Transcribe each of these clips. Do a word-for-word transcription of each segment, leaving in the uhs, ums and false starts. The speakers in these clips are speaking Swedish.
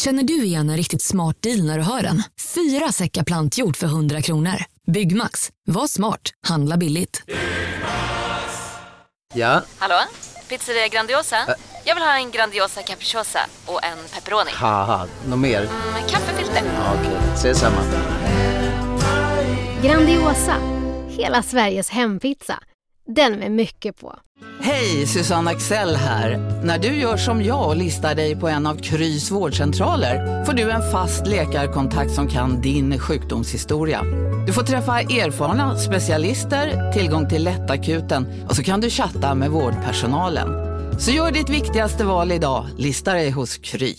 Känner du igen en riktigt smart deal när du hör den? Fyra säckar plantjord för hundra kronor. Byggmax. Var smart. Handla billigt. Ja? Hallå? Pizzeria Grandiosa? Ä- Jag vill ha en Grandiosa capriciosa och en pepperoni. Haha, något mer? Mm, en kaffefilter. Ja, okej, okay. Ses samma. Grandiosa. Hela Sveriges hempizza. Den med mycket på. Hej, Susanna Axel här. När du gör som jag och listar dig på en av Krys vårdcentraler får du en fast läkarkontakt som kan din sjukdomshistoria. Du får träffa erfarna specialister, tillgång till lättakuten och så kan du chatta med vårdpersonalen. Så gör ditt viktigaste val idag. Listar dig hos Kry.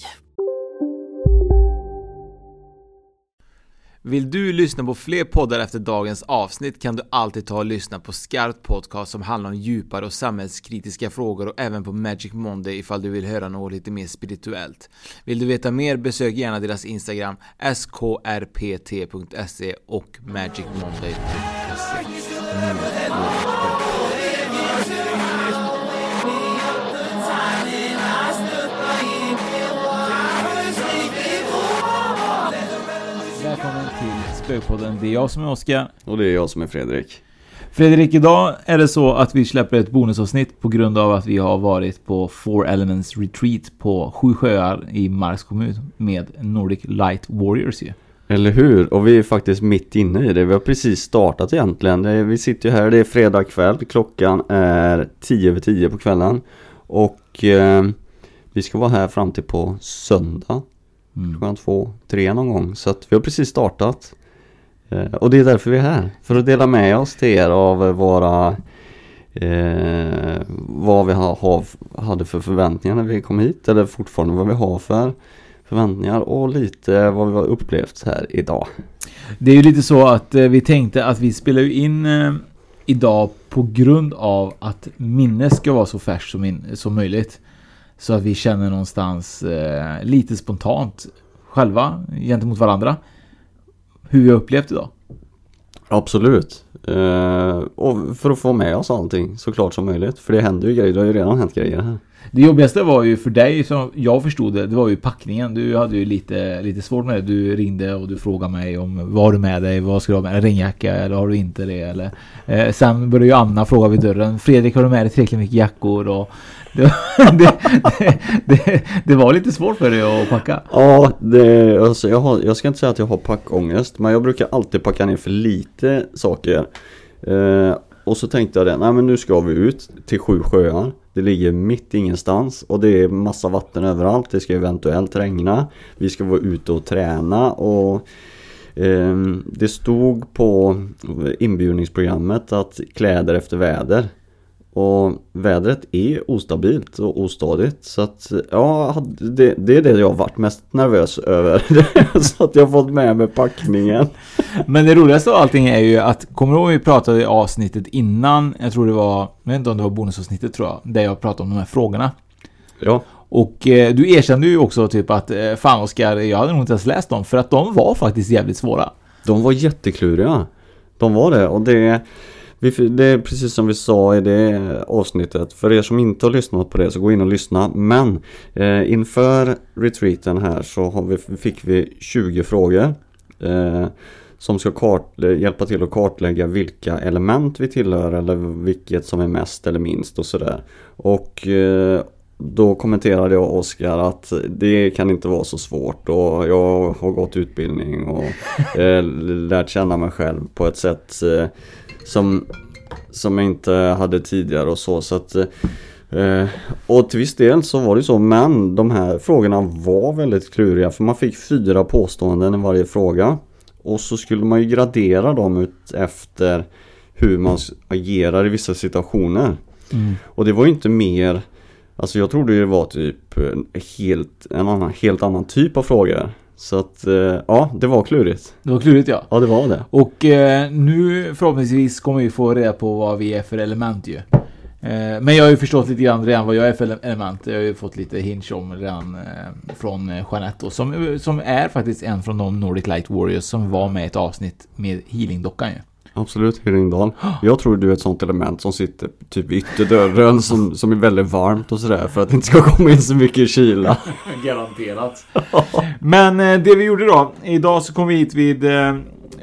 Vill du lyssna på fler poddar efter dagens avsnitt kan du alltid ta och lyssna på Skarp podcast som handlar om djupare och samhällskritiska frågor och även på Magic Monday ifall du vill höra något lite mer spirituellt. Vill du veta mer, besök gärna deras Instagram skrpt punkt se och magicmonday punkt se. Välkommen till Spökpodden. Det är jag som är Oskar. Och det är jag som är Fredrik. Fredrik, idag är det så att vi släpper ett bonusavsnitt på grund av att vi har varit på Four Elements Retreat på Sju Sjöar i Markskommun med Nordic Light Warriors. Eller hur? Och vi är faktiskt mitt inne i det. Vi har precis startat egentligen. Vi sitter ju här, det är fredag kväll. Klockan är tio över tio på kvällen. Och eh, vi ska vara här fram till på söndag. Mm. Klockan två, tre någon gång. Så att vi har precis startat. Eh, och det är därför vi är här. För att dela med oss till er av våra, eh, vad vi ha, ha, hade för förväntningar när vi kom hit. Eller fortfarande vad vi har för förväntningar. Och lite vad vi har upplevt här idag. Det är ju lite så att eh, vi tänkte att vi spelar ju in eh, idag på grund av att minnet ska vara så färskt som, in, som möjligt. Så att vi känner någonstans eh, lite spontant själva gentemot varandra hur vi har upplevt idag. Absolut. Eh, och för att få med oss allting så klart som möjligt. För det händer ju grejer, det har ju redan hänt grejer här. Det jobbigaste var ju för dig, som jag förstod det, det var ju packningen. Du hade ju lite, lite svårt med det. Du ringde och du frågade mig om vad har du med dig, vad ska du ha med dig, regnjacka eller har du inte det? Eller, eh, sen började ju Anna fråga vid dörren, Fredrik har du med dig tillräckligt mycket jackor? Och det, det, det, det, det var lite svårt för dig att packa. Ja, det, alltså jag, har, jag ska inte säga att jag har packångest, men jag brukar alltid packa ner för lite saker. Eh, och så tänkte jag det, nej men nu ska vi ut till Sju Sjöar. Det ligger mitt ingenstans och det är massa vatten överallt. Det ska eventuellt regna. Vi ska vara ute och träna. Och eh, det stod på inbjudningsprogrammet att kläder efter väder. Och vädret är ostabilt och ostadigt. Så att, ja, det, det är det jag har varit mest nervös över. Så att jag har fått med mig packningen. Men det roligaste av allting är ju att, kommer du ihåg vi pratade i avsnittet innan? Jag tror det var, jag vet inte om det var bonusavsnittet tror jag. Där jag pratade om de här frågorna. Ja. Och eh, du erkände ju också typ att, eh, fan Oskar, jag hade nog inte ens läst dem. För att de var faktiskt jävligt svåra. De var jättekluriga. De var det. Och det... Vi, det är precis som vi sa i det avsnittet. För er som inte har lyssnat på det så gå in och lyssna. Men eh, inför retreaten här så har vi, fick vi tjugo frågor eh, som ska kart, hjälpa till att kartlägga vilka element vi tillhör eller vilket som är mest eller minst och sådär. Och eh, då kommenterade jag Oskar att det kan inte vara så svårt och jag har gått utbildning och eh, lärt känna mig själv på ett sätt... Eh, Som, som jag inte hade tidigare och så. Så att, eh, och till viss del så var det så. Men de här frågorna var väldigt kluriga. För man fick fyra påståenden i varje fråga. Och så skulle man ju gradera dem ut efter hur man agerar i vissa situationer. Mm. Och det var ju inte mer... Alltså jag trodde det var typ en helt, en annan, helt annan typ av frågor. Så att, ja, det var klurigt. Det var klurigt, ja. Ja, det var det. Och eh, nu förhoppningsvis kommer vi få reda på vad vi är för element ju. Eh, men jag har ju förstått lite grann redan vad jag är för element. Jag har ju fått lite hinch om redan eh, från Jeanette. Då, som, som är faktiskt en från de Nordic Light Warriors som var med i ett avsnitt med healingdockan ju. absolut, hyllingdagen. Jag tror du är ett sånt element som sitter typ ytterdörren som, som är väldigt varmt och sådär för att det inte ska komma in så mycket kyla. Garanterat. Men eh, det vi gjorde då, idag så kom vi hit vid, eh,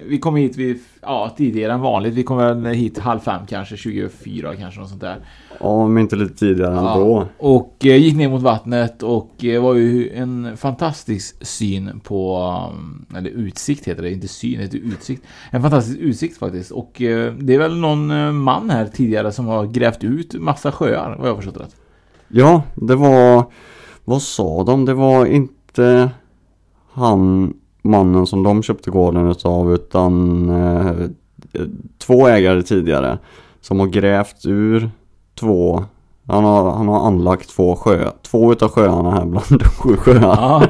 vi kom hit vid, ja, tidigare än vanligt. Vi kom väl hit halv fem kanske, tjugofyra kanske, något sånt där. Ja, men inte lite tidigare än ja. då. Och eh, gick ner mot vattnet och eh, var ju en fantastisk syn på, eller utsikt heter det, inte syn, heter utsikt. En fantastisk utsikt faktiskt. Och eh, det är väl någon man här tidigare som har grävt ut massa sjöar, vad jag förstått rätt. Ja, det var, vad sa de? Det var inte han... mannen som de köpte gården utav, utan eh, två ägare tidigare som har grävt ur två, han har, han har anlagt två sjö, två utav sjöarna här bland de sju sjöarna. Ja,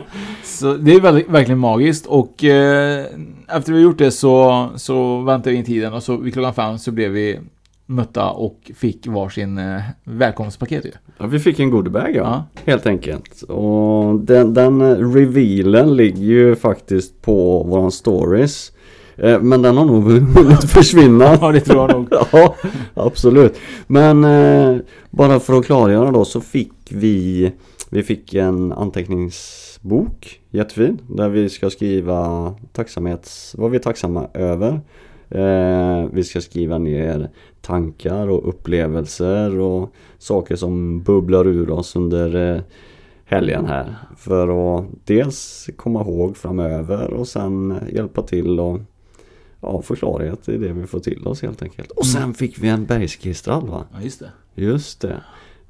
så det är väldigt, verkligen magiskt. Och eh, efter vi gjort det så, så väntade vi in tiden och så vid klockan fem så blev vi mötta och fick varsin eh, välkomstpaket ju. Ja, vi fick en goodbag, ja, ja. Helt enkelt. Och den, den revealen ligger ju faktiskt på våran stories. Eh, men den har nog hunnit försvinna. Ja, det tror jag nog. Ja, absolut. Men eh, bara för att klargöra då så fick vi, vi fick en anteckningsbok, jättefin, där vi ska skriva tacksamhets, vad vi är tacksamma över. Eh, vi ska skriva ner tankar och upplevelser och saker som bubblar ur oss under eh, helgen här, för att dels komma ihåg framöver och sen hjälpa till och ja, få klarhet i det vi får till oss helt enkelt. Och sen fick vi en bergskristrad, va? Ja, just det. Just det.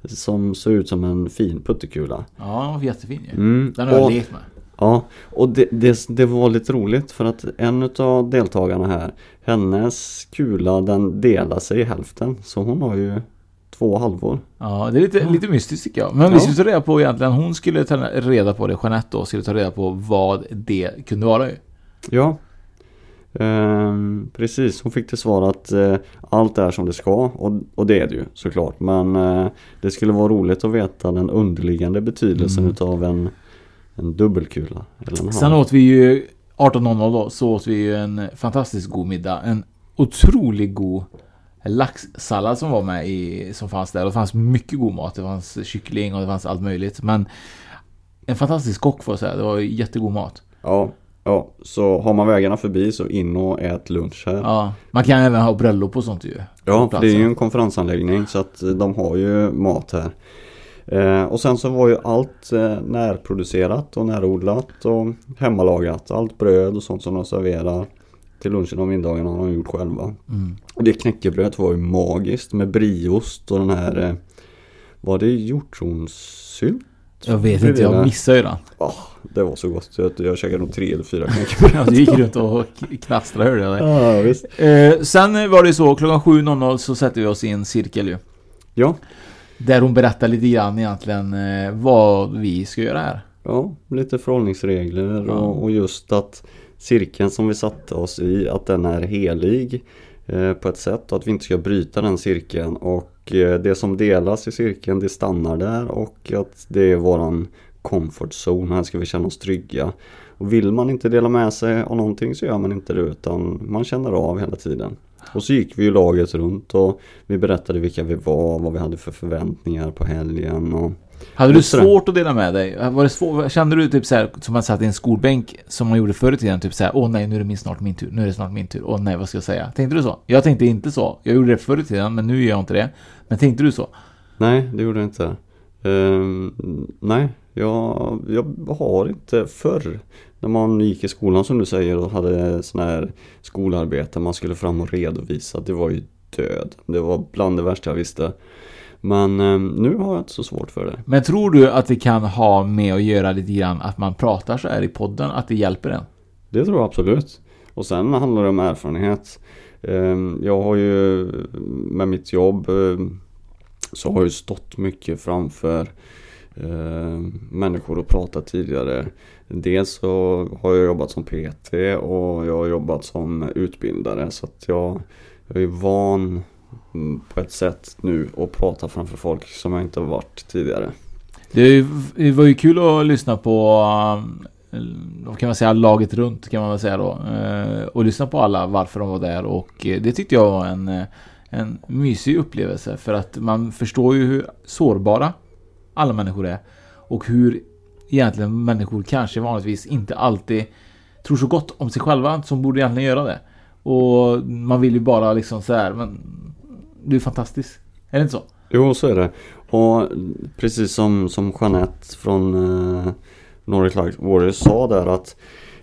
Som såg ut som en fin puttekula. Ja, jättefin ju. Mm. Den har jag lekt med. Ja, och det, det, det var lite roligt för att en av deltagarna här, hennes kula, den delar sig i hälften. Så hon har ju två halvor. Ja, det är lite, ja. lite mystiskt tycker jag. Men ja. vi skulle ta reda på egentligen, hon skulle ta reda på det, Jeanette då, skulle ta reda på vad det kunde vara ju. Ja, ehm, precis. Hon fick till svar att eh, allt är som det ska, och, och det är det ju såklart. Men eh, det skulle vara roligt att veta den underliggande betydelsen mm. utav en En dubbelkula. Eller en Sen åt vi ju arton noll noll då, så åt vi ju en fantastiskt god middag. En otroligt god laxsallad som var med i, som fanns där. Och det fanns mycket god mat. Det fanns kyckling och det fanns allt möjligt. Men en fantastisk kock för att säga. Det var jättegod mat. Ja, ja. Så har man vägarna förbi så in och ät lunch här. Ja, man kan även ha bröllop och sånt ju. Ja, det är ju en konferensanläggning så att de har ju mat här. Eh, och sen så var ju allt eh, närproducerat och närodlat och hemmalagat. Allt bröd och sånt som de serverar till lunchen och middagen har de gjort själva. Mm. Och det knäckebrödet var ju magiskt med brieost och den här, eh, var det hjortronsylt? Jag vet inte, jag missade ju den. Ja, oh, det var så gott. Jag, jag käkade nog tre eller fyra knäckebröd. Du gick runt och knastrade, hörde jag dig. Ja, visst. Eh, sen var det så, klockan sju så sätter vi oss i en cirkel ju. Ja. Där hon berättar lite grann egentligen vad vi ska göra här. Ja, lite förhållningsregler och, och just att cirkeln som vi satte oss i, att den är helig eh, på ett sätt och att vi inte ska bryta den cirkeln. Och eh, det som delas i cirkeln, det stannar där, och att det är våran comfort zone. Här ska vi känna oss trygga. Och vill man inte dela med sig av någonting så gör man inte det, utan man känner av hela tiden. Och så gick vi ju laget runt och vi berättade vilka vi var, vad vi hade för förväntningar på helgen. Och hade du svårt att dela med dig? Var det svår... Kände du typ så här, som man satt i en skolbänk som man gjorde förr i tiden, typ så här, åh nej, nu är det min snart min tur, nu är det snart min tur, åh nej, vad ska jag säga? Tänkte du så? Jag tänkte inte så. Jag gjorde det förr i tiden, men nu gör jag inte det. Men tänkte du så? Nej, det gjorde jag inte. Uh, nej, jag, jag har inte förr. När man gick i skolan som du säger och hade sån här skolarbete, man skulle fram och redovisa, det var ju död. Det var bland det värsta jag visste. Men eh, nu har jag inte så svårt för det. Men tror du att det kan ha med att göra lite grann att man pratar så här i podden, att det hjälper en? Det tror jag absolut. Och sen handlar det om erfarenhet. Eh, jag har ju med mitt jobb eh, så har jag stått mycket framför Eh, människor och prata tidigare. Dels så har jag jobbat som P T och jag har jobbat som utbildare, så att jag, jag är van på ett sätt nu att prata framför folk som jag inte har varit tidigare. Det var ju kul att lyssna på vad kan man säga, laget runt kan man väl säga då, och lyssna på alla varför de var där, och det tyckte jag var en, en mysig upplevelse, för att man förstår ju hur sårbara alla människor är och hur egentligen människor kanske vanligtvis inte alltid tror så gott om sig själva som borde egentligen göra det, och man vill ju bara liksom så här, men du är fantastisk, är det inte så? Jo, så är det. Och precis som, som Jeanette från eh, Nordic Light Warriors sa där, att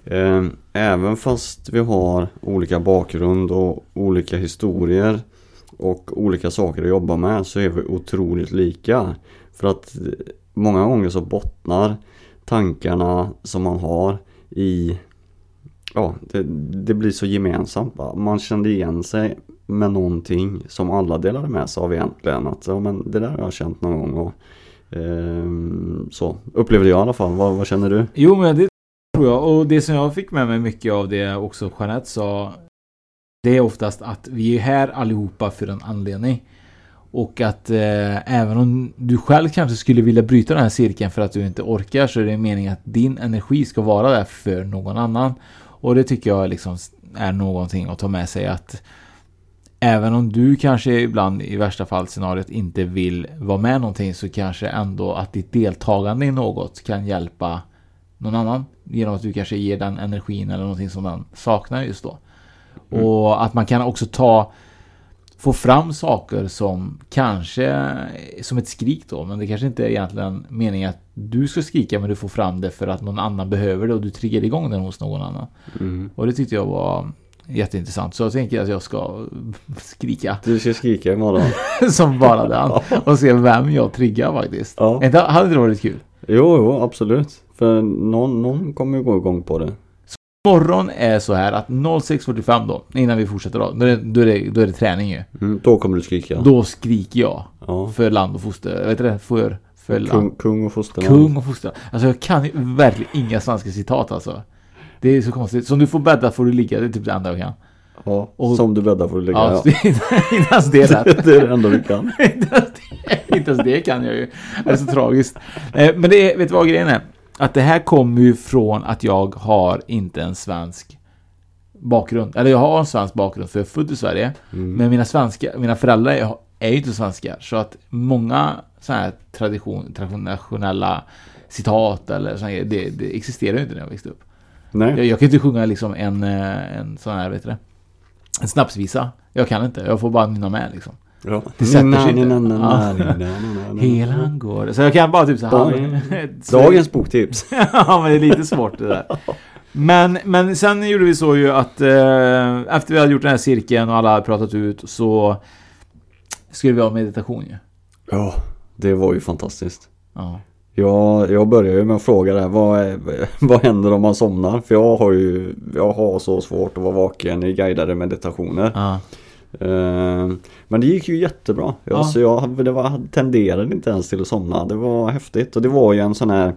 eh, även fast vi har olika bakgrund och olika historier och olika saker att jobba med, så är vi otroligt lika. För att många gånger så bottnar tankarna som man har i, ja, det, det blir så gemensamt. Va? Man kände igen sig med någonting som alla delade med sig av egentligen, att ja, men det där har jag känt någon gång, och eh, så upplevde jag i alla fall. Vad, vad känner du? Jo, men det tror jag, och det som jag fick med mig mycket av det också Jeanette sa, det är oftast att vi är här allihopa för en anledning, och att eh, även om du själv kanske skulle vilja bryta den här cirkeln för att du inte orkar, så är det meningen att din energi ska vara där för någon annan, och det tycker jag liksom är någonting att ta med sig, att även om du kanske ibland i värsta fall scenariot inte vill vara med någonting, så kanske ändå att ditt deltagande i något kan hjälpa någon annan, genom att du kanske ger den energin eller någonting som den saknar just då. Mm. Och att man kan också ta få fram saker som kanske som ett skrik då, men det kanske inte är egentligen meningen att du ska skrika, men du får fram det för att någon annan behöver det, och du triggar igång den hos någon annan. Mm. Och det tyckte jag var jätteintressant, så jag tänker att jag ska skrika. Du ska skrika imorgon. Som bara den. Ja. Och se vem jag triggar faktiskt. Ja. Inte, hade det varit kul? Jo, jo, absolut. För någon, någon kommer ju gå igång på det. Så imorgon är så här att sex fyrtiofem då, innan vi fortsätter då, då är, då är, det, då är det träning ju. Mm, då kommer du skrika. Då skriker jag. Ja. För land och foster. Vet du det? För, för land. Kung, kung och foster. Kung och foster. Alltså jag kan ju verkligen inga svenska citat alltså. Det är så konstigt. Som du får bädda får du ligga. Det är typ det enda jag kan. Ja, och som du bäddar får du ligga. Ja, ja. Inte ens det där. Det, det är det enda du kan. Inte ens det kan jag ju. Det är så tragiskt. Men det är, vet du vad grejen är? Att det här kommer ju från att jag har inte en svensk bakgrund. Eller jag har en svensk bakgrund, för jag är född i Sverige. Mm. Men mina, svenska, mina föräldrar är ju inte svenskar. Så att många så här tradition, traditionella citat eller sådana grejer, det, det existerar ju inte när jag växte upp. Nej. Jag, jag kan inte sjunga liksom en, en sån här, vet du det, en snapsvisa. Jag kan inte, jag får bara nynna med liksom. Ja. Det sätter na, sig na, inte. Na, na, na, na, na, na, na. Helan går. Så jag kan bara typ så här. Dagens boktips. Ja, men det är lite svårt det där. Men, men sen gjorde vi så ju att eh, efter vi hade gjort den här cirkeln och alla pratat ut, så skulle vi ha meditation ju. Ja, det var ju fantastiskt. Ja. Jag, jag börjar ju med att fråga det här, vad, vad händer om man somnar? För jag har ju jag har så svårt att vara vaken i guidade meditationer. Ah. Eh, men det gick ju jättebra. Jag, ah. så jag det var, tenderade inte ens till att somna. Det var häftigt. Och det var ju en sån här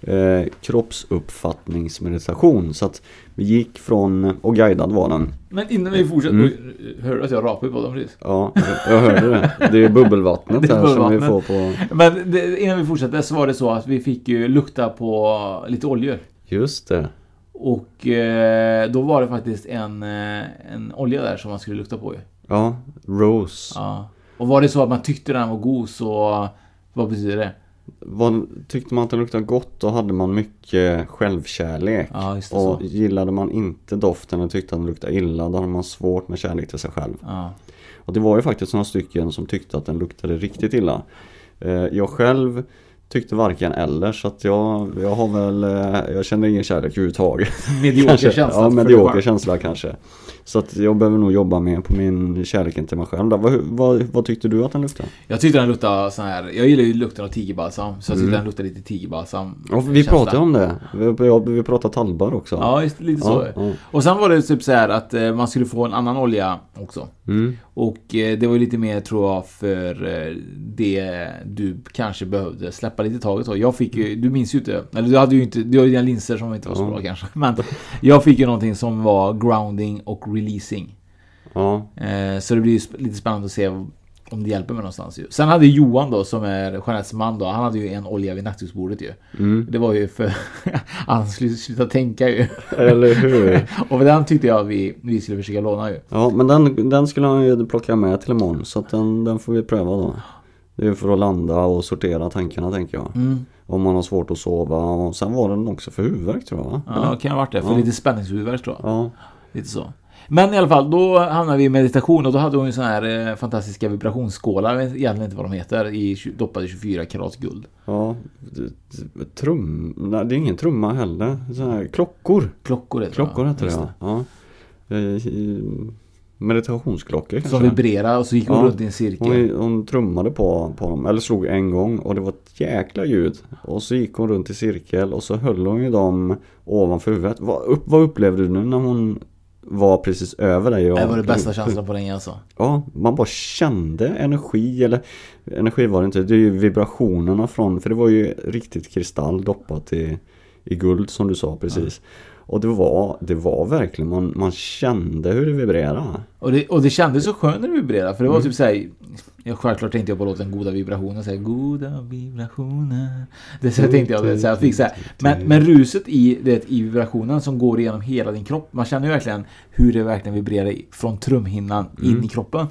eh, kroppsuppfattningsmeditation. Så att vi gick från, och guidad var den. Men innan vi fortsätter, mm. hörde du att jag rapade på dem precis? Ja, jag hörde det. Det är bubbelvattnet, det är bubbelvattnet. Här som vi får på... Men det, innan vi fortsätter så var det så att vi fick ju lukta på lite oljor. Just det. Och eh, då var det faktiskt en, en olja där som man skulle lukta på ju. Ja, Rose. Ja. Och var det så att man tyckte den var god, så vad betyder det? Vad, tyckte man att det luktade gott, då hade man mycket självkärlek, ja, just det, och så. Gillade man inte doften och tyckte att den luktade illa, då hade man svårt med kärlek till sig själv, ja. Och det var ju faktiskt några stycken som tyckte att den luktade riktigt illa. eh, Jag själv tyckte varken eller, så att jag, jag har väl eh, jag känner ingen kärlek överhuvudtaget. Medioker känsla. Ja, medioker känsla kanske. Så att jag behöver nog jobba mer på min kärleken till mig själv. Vad, vad, vad tyckte du att den luktade? Jag tyckte den luktade så här. Jag gillar ju lukten av tigerbalsam, så jag tyckte mm. den luktade lite tigerbalsam. Ja, vi känsla. Pratade om det. Vi, jag, vi pratade talbar också. Ja, just, lite så. Ja, ja. Och sen var det typ så här att eh, man skulle få en annan olja också. Mm. Och eh, det var ju lite mer, tror jag, för eh, det du kanske behövde släppa lite taget. Och jag fick ju, du minns ju inte, eller du hade ju inte, du hade dina linser som inte var så bra, ja, kanske. Men jag fick ju någonting som var grounding och releasing. Ja. Eh, så det blir ju sp- lite spännande att se om det hjälper mig någonstans ju. Sen hade Johan då, som är Jeanettes man då, han hade ju en olja vid nattduksbordet ju. Mm. Det var ju för han skulle sluta tänka ju. Eller hur? Och den tyckte jag vi, vi skulle försöka låna ju. Ja, men den, den skulle han ju plocka med till imorgon, så att den, den får vi pröva då. Det är för att landa och sortera tankarna, tänker jag. Mm. Om man har svårt att sova. Och sen var den också för huvudvärk, tror jag. Ja, det kan ha varit det. För ja. lite spänningshuvudvärk, tror jag. Ja. Lite så. Men i alla fall, då hamnade vi i meditation. Och då hade hon ju sån här eh, fantastiska vibrationsskålar. Jag vet egentligen inte vad de heter. I, doppade tjugofyra karat guld. Ja. Trum. Nej, det är ingen trumma heller. Sån här klockor. Klockor heter, klockor heter det, ja. Ja. I, meditationsklockor som vibrerade, och så gick hon ja, runt i en cirkel. Hon, hon trummade på, på dem, eller slog en gång, och det var ett jäkla ljud. Och så gick hon runt i cirkel, och så höll hon ju dem ovanför huvudet. Vad, upp, vad upplevde du nu när hon var precis över dig? Det var det bästa känslan på den, alltså. Ja, man bara kände energi, eller energi var det inte, det är ju vibrationerna från, för det var ju riktigt kristall doppat i, i guld som du sa precis. Ja. Och det var, det var verkligen, man, man kände hur det vibrerade. Och det, och det kändes så skönt när det vibrerade. För det var mm. typ såhär, jag självklart tänkte jag på låten Goda vibrationer. Såhär, goda vibrationer. Det så tänkte jag. Det, så jag fick, så men, men ruset i, det, i vibrationen som går igenom hela din kropp. Man känner ju verkligen hur det verkligen vibrerar från trumhinnan mm. in i kroppen.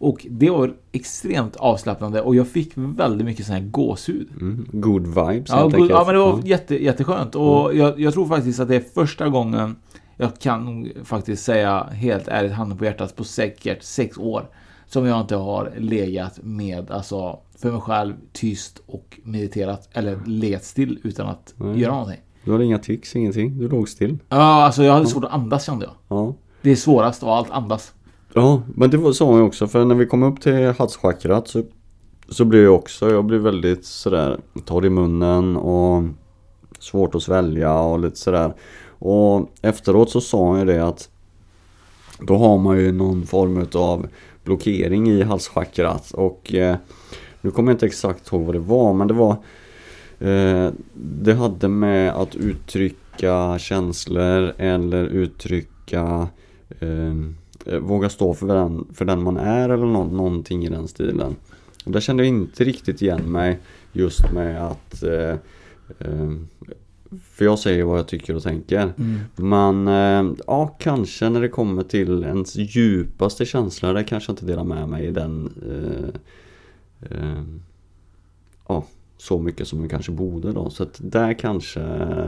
Och det var extremt avslappnande. Och jag fick väldigt mycket sån här gåshud. Mm. Good vibes. Ja, god, ja, men det var mm. jätte, jätteskönt. Och mm. jag, jag tror faktiskt att det är första gången, jag kan nog faktiskt säga helt ärligt, handen på hjärtat, på säkert sex år som jag inte har legat med, alltså för mig själv, tyst och mediterat. Eller legat still utan att mm. göra någonting. Du hade inga tics, ingenting. Du låg still. Ja, alltså jag hade svårt att andas, kände jag. Mm. Det är svårast av allt, andas. Ja, men det sa hon ju också, för när vi kom upp till halschakrat så, så blev jag också, jag blev väldigt sådär torr i munnen och svårt att svälja och lite sådär. Och efteråt så sa hon ju det att då har man ju någon form av blockering i halschakrat, och eh, nu kommer jag inte exakt ihåg vad det var, men det var eh, det hade med att uttrycka känslor eller uttrycka eh, våga stå för den, för den man är, eller nå- någonting i den stilen. Och där kände jag inte riktigt igen mig, just med att eh, eh, för jag säger vad jag tycker och tänker. Mm. Men eh, ja, kanske när det kommer till ens djupaste känsla, det kanske inte delar med mig i den eh, eh, ja, så mycket som jag kanske borde då. Så att där kanske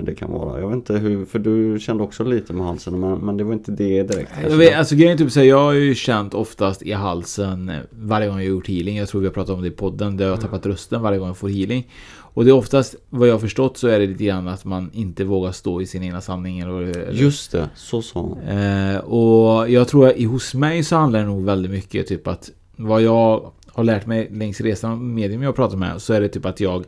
det kan vara. Jag vet inte hur, för du kände också lite med halsen, men, men det var inte det direkt. Jag vet, alltså grejen typ säga, jag har ju känt oftast i halsen varje gång jag gjort healing. Jag tror vi har pratat om det i podden, där jag har tappat rösten varje gång jag får healing. Och det är oftast, vad jag har förstått, så är det lite grann att man inte vågar stå i sin egna sanning. Eller, eller. Just det, så sa eh, och jag tror att hos mig så handlar det nog väldigt mycket typ att vad jag har lärt mig längs resan med medium jag pratar med, så är det typ att jag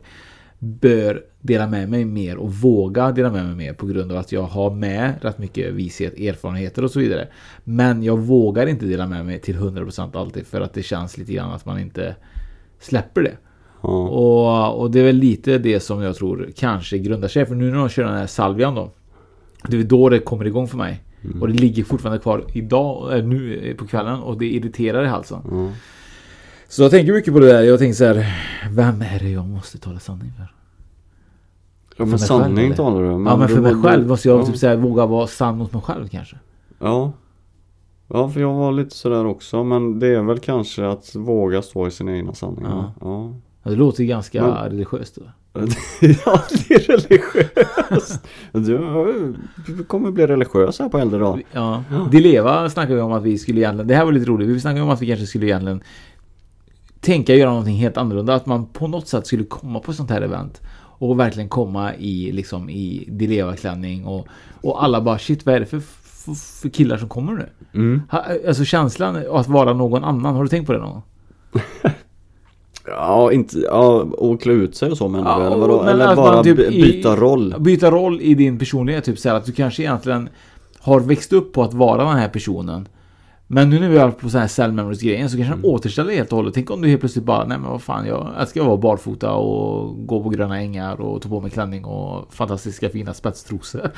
bör dela med mig mer och våga dela med mig mer, på grund av att jag har med rätt mycket vishet, erfarenheter och så vidare. Men jag vågar inte dela med mig till hundra procent alltid, för att det känns lite grann att man inte släpper det. Mm. Och, och det är väl lite det som jag tror kanske grundar sig. För nu när jag kör den här salvian då, det är då det kommer igång för mig. Mm. Och det ligger fortfarande kvar idag, nu på kvällen, och det irriterar i halsen. Mm. Så jag tänker mycket på det där. Jag tänker så här, vem är det jag måste tala sanning för? Ja, men sanning talar du. Men ja, men för mig själv måste jag ja. typ så här, våga vara sann mot mig själv kanske. Ja. Ja, för jag var lite sådär också. Men det är väl kanske att våga stå i sin egna sanning. Ja. Ja. Ja, det låter ganska men... religiöst då. Ja, det är religiöst. Du kommer bli religiös här på äldre dag. Ja. Ja. Det leva snackade vi om att vi skulle egentligen. Det här var lite roligt. Vi snackade om att vi kanske skulle egentligen tänka göra någonting helt annorlunda, att man på något sätt skulle komma på sånt här event och verkligen komma i liksom i Dileva-klänning och, och alla bara shit, vad är det för, för, för killar som kommer nu? Mm. Ha, alltså känslan att vara någon annan, har du tänkt på det någon? Ja, inte ja, och klä ut sig och så, men ja, eller, vadå? Men eller bara typ byta i, roll. Byta roll i din personlighet, typ så här, att du kanske egentligen har växt upp på att vara den här personen. Men nu när vi är på så här cell memories-grejen, så kanske mm. den återställer helt och hållet. Tänk om du helt plötsligt bara, nej men vad fan, jag, jag ska vara barfota och gå på gröna ängar och ta på mig klänning och fantastiska fina spetstrosor.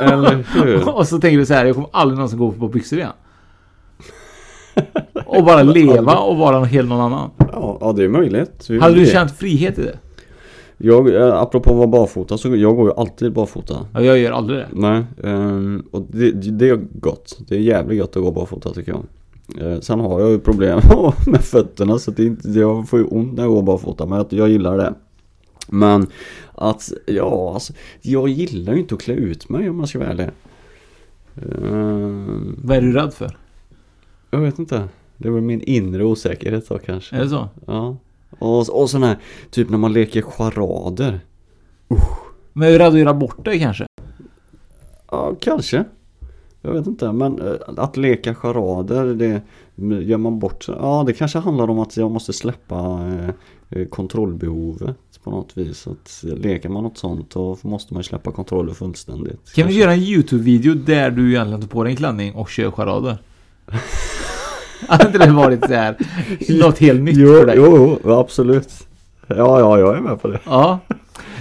Eller hur? Och så tänker du så här, jag kommer aldrig någonsin gå på byxor igen. och bara leva och vara helt någon annan. Ja, ja det är möjligt. Vi hade du det. känt frihet i det? Jag, apropå att vara barfota, så jag går ju alltid barfota. Ja, jag gör aldrig det. Nej, um, och det, det är gott. Det är jävligt gott att gå barfota tycker jag. Uh, sen har jag ju problem med fötterna, så det är inte, jag får ju ont när jag går barfota, men jag, jag gillar det. Men att, ja, alltså, jag gillar ju inte att klä ut mig om man ska vara ärlig. Uh, Vad är du rädd för? Jag vet inte. Det var min inre osäkerhet då kanske. Är det så? Ja. Och, och sån här, typ när man leker charader. Uh. Men är du rädd att göra bort det kanske? Ja, kanske. Jag vet inte, men att leka charader, det gör man bort. Ja, det kanske handlar om att jag måste släppa eh, kontrollbehovet på något vis. Att leker man något sånt och måste man släppa kontrollen fullständigt. Kan kanske. Vi göra en YouTube-video där du egentligen tar på dig en klänning och kör charader? Hade inte det varit så här något helt nytt jo, för dig? Jo, absolut. Ja, ja, jag är med på det. Ja.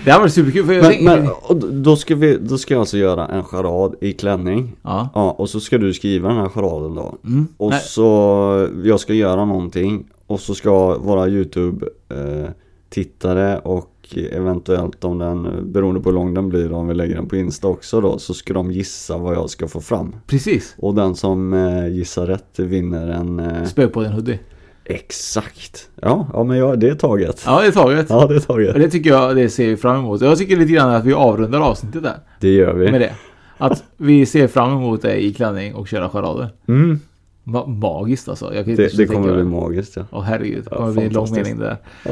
Det här var superkul. För men, men, och då, ska vi, då ska jag alltså göra en charad i klänning. Ja. Ja, och så ska du skriva den här charaden då. Mm. Och Nej. så jag ska göra någonting. Och så ska våra YouTube-tittare och eventuellt om den, beroende på hur lång den blir då, om vi lägger den på Insta också då, så ska de gissa vad jag ska få fram. Precis. Och den som gissar rätt vinner en... Spö på den hoodie. Exakt. Ja, ja men jag, det är taget. Ja, det är taget. Ja, det är taget. Och det tycker jag, det ser vi fram emot. Jag tycker lite grann att vi avrundar avsnittet där. Det gör vi. Med det. Att vi ser fram emot dig i klänning och köra charader. Mm. Ma- magiskt alltså. Jag kan inte det det kommer bli magiskt, ja. Åh herregud, det kommer ja, bli en lång mening där. Ja.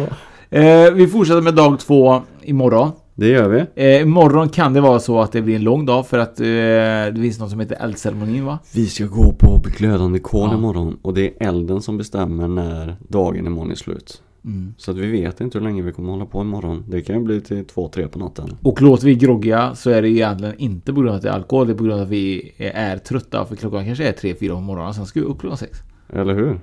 Eh, vi fortsätter med dag två imorgon. Det gör vi. Eh, imorgon kan det vara så att det blir en lång dag för att eh, det finns något som heter eldceremonin, va? Vi ska gå på glödande kol ja. imorgon och det är elden som bestämmer när dagen imorgon är slut. Mm. Så att vi vet inte hur länge vi kommer hålla på imorgon. Det kan ju bli till två, tre på natten. Och låter vi groggiga så är det egentligen inte på grund av att det är alkohol, det är på grund av att vi är trötta för klockan kanske är tre, fyra på morgonen, sen ska vi upp klockan sex. Eller hur?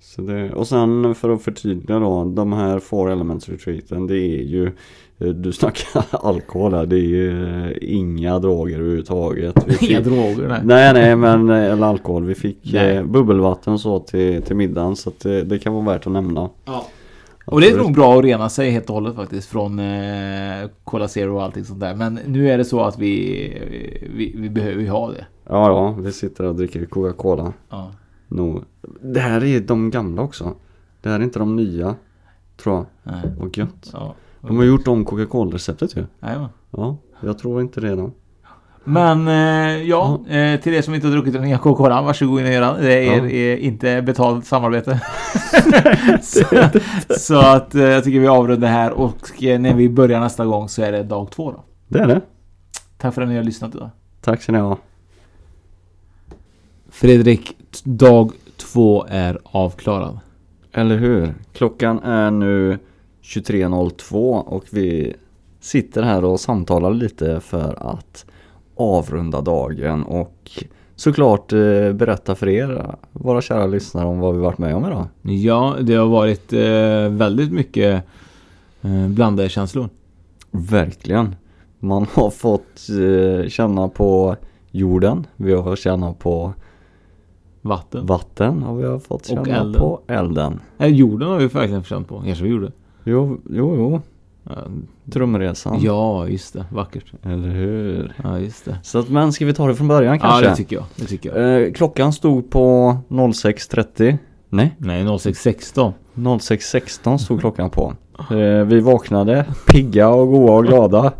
Så det, och sen för att förtydliga då, de här Four Elements Retreaten, det är ju, du snackar alkohol här, det är ju inga droger överhuvudtaget. Fick, inga droger, nej. Nej, nej, men eller alkohol. Vi fick eh, bubbelvatten så till, till middagen, så att det, det kan vara värt att nämna. Ja. Och det är nog bra att rena sig helt och hållet faktiskt från eh, Cola Zero och allting sånt där. Men nu är det så att vi, vi, vi behöver ju ha det. Ja, ja, vi sitter och dricker Coca-Cola. Ja. No. Det här är de gamla också. Det här är inte de nya, tror jag. Nej. Och gött. Ja, och de har gjort om Coca-Cola-receptet ju. Nej, ja. Ja, jag tror inte redan. Men eh, ja, ja. Eh, till er som inte har druckit den nya Coca-Cola, varsågod in och göra. Det är, ja. är inte betalt samarbete. så, så att eh, jag tycker vi avrundar här. Och eh, när vi börjar nästa gång så är det dag två då. Det är det. Tack för att ni har lyssnat idag. Tack så ni har. Fredrik, dag två är avklarad. Eller hur? Klockan är nu tjugotre noll två och vi sitter här och samtalar lite för att avrunda dagen och såklart eh, berätta för er, våra kära lyssnare, om vad vi varit med om idag. Ja, det har varit eh, väldigt mycket eh, blandade känslor. Verkligen. Man har fått eh, känna på jorden, vi har fått känna på Vatten. Vatten har vi fått känna och elden. på elden. Äh, jorden har vi verkligen känt på. Kanske vi gjorde. Jo, jo, jo. Drömresan. Ja, just det. Vackert. Eller hur? Ja, just det. Så att, men ska vi ta det från början kanske? Ja, det tycker jag. Det tycker jag. Eh, klockan stod på sex trettio. Nej? Nej, sex sexton. sex sexton stod klockan på. Eh, vi vaknade pigga och goa och glada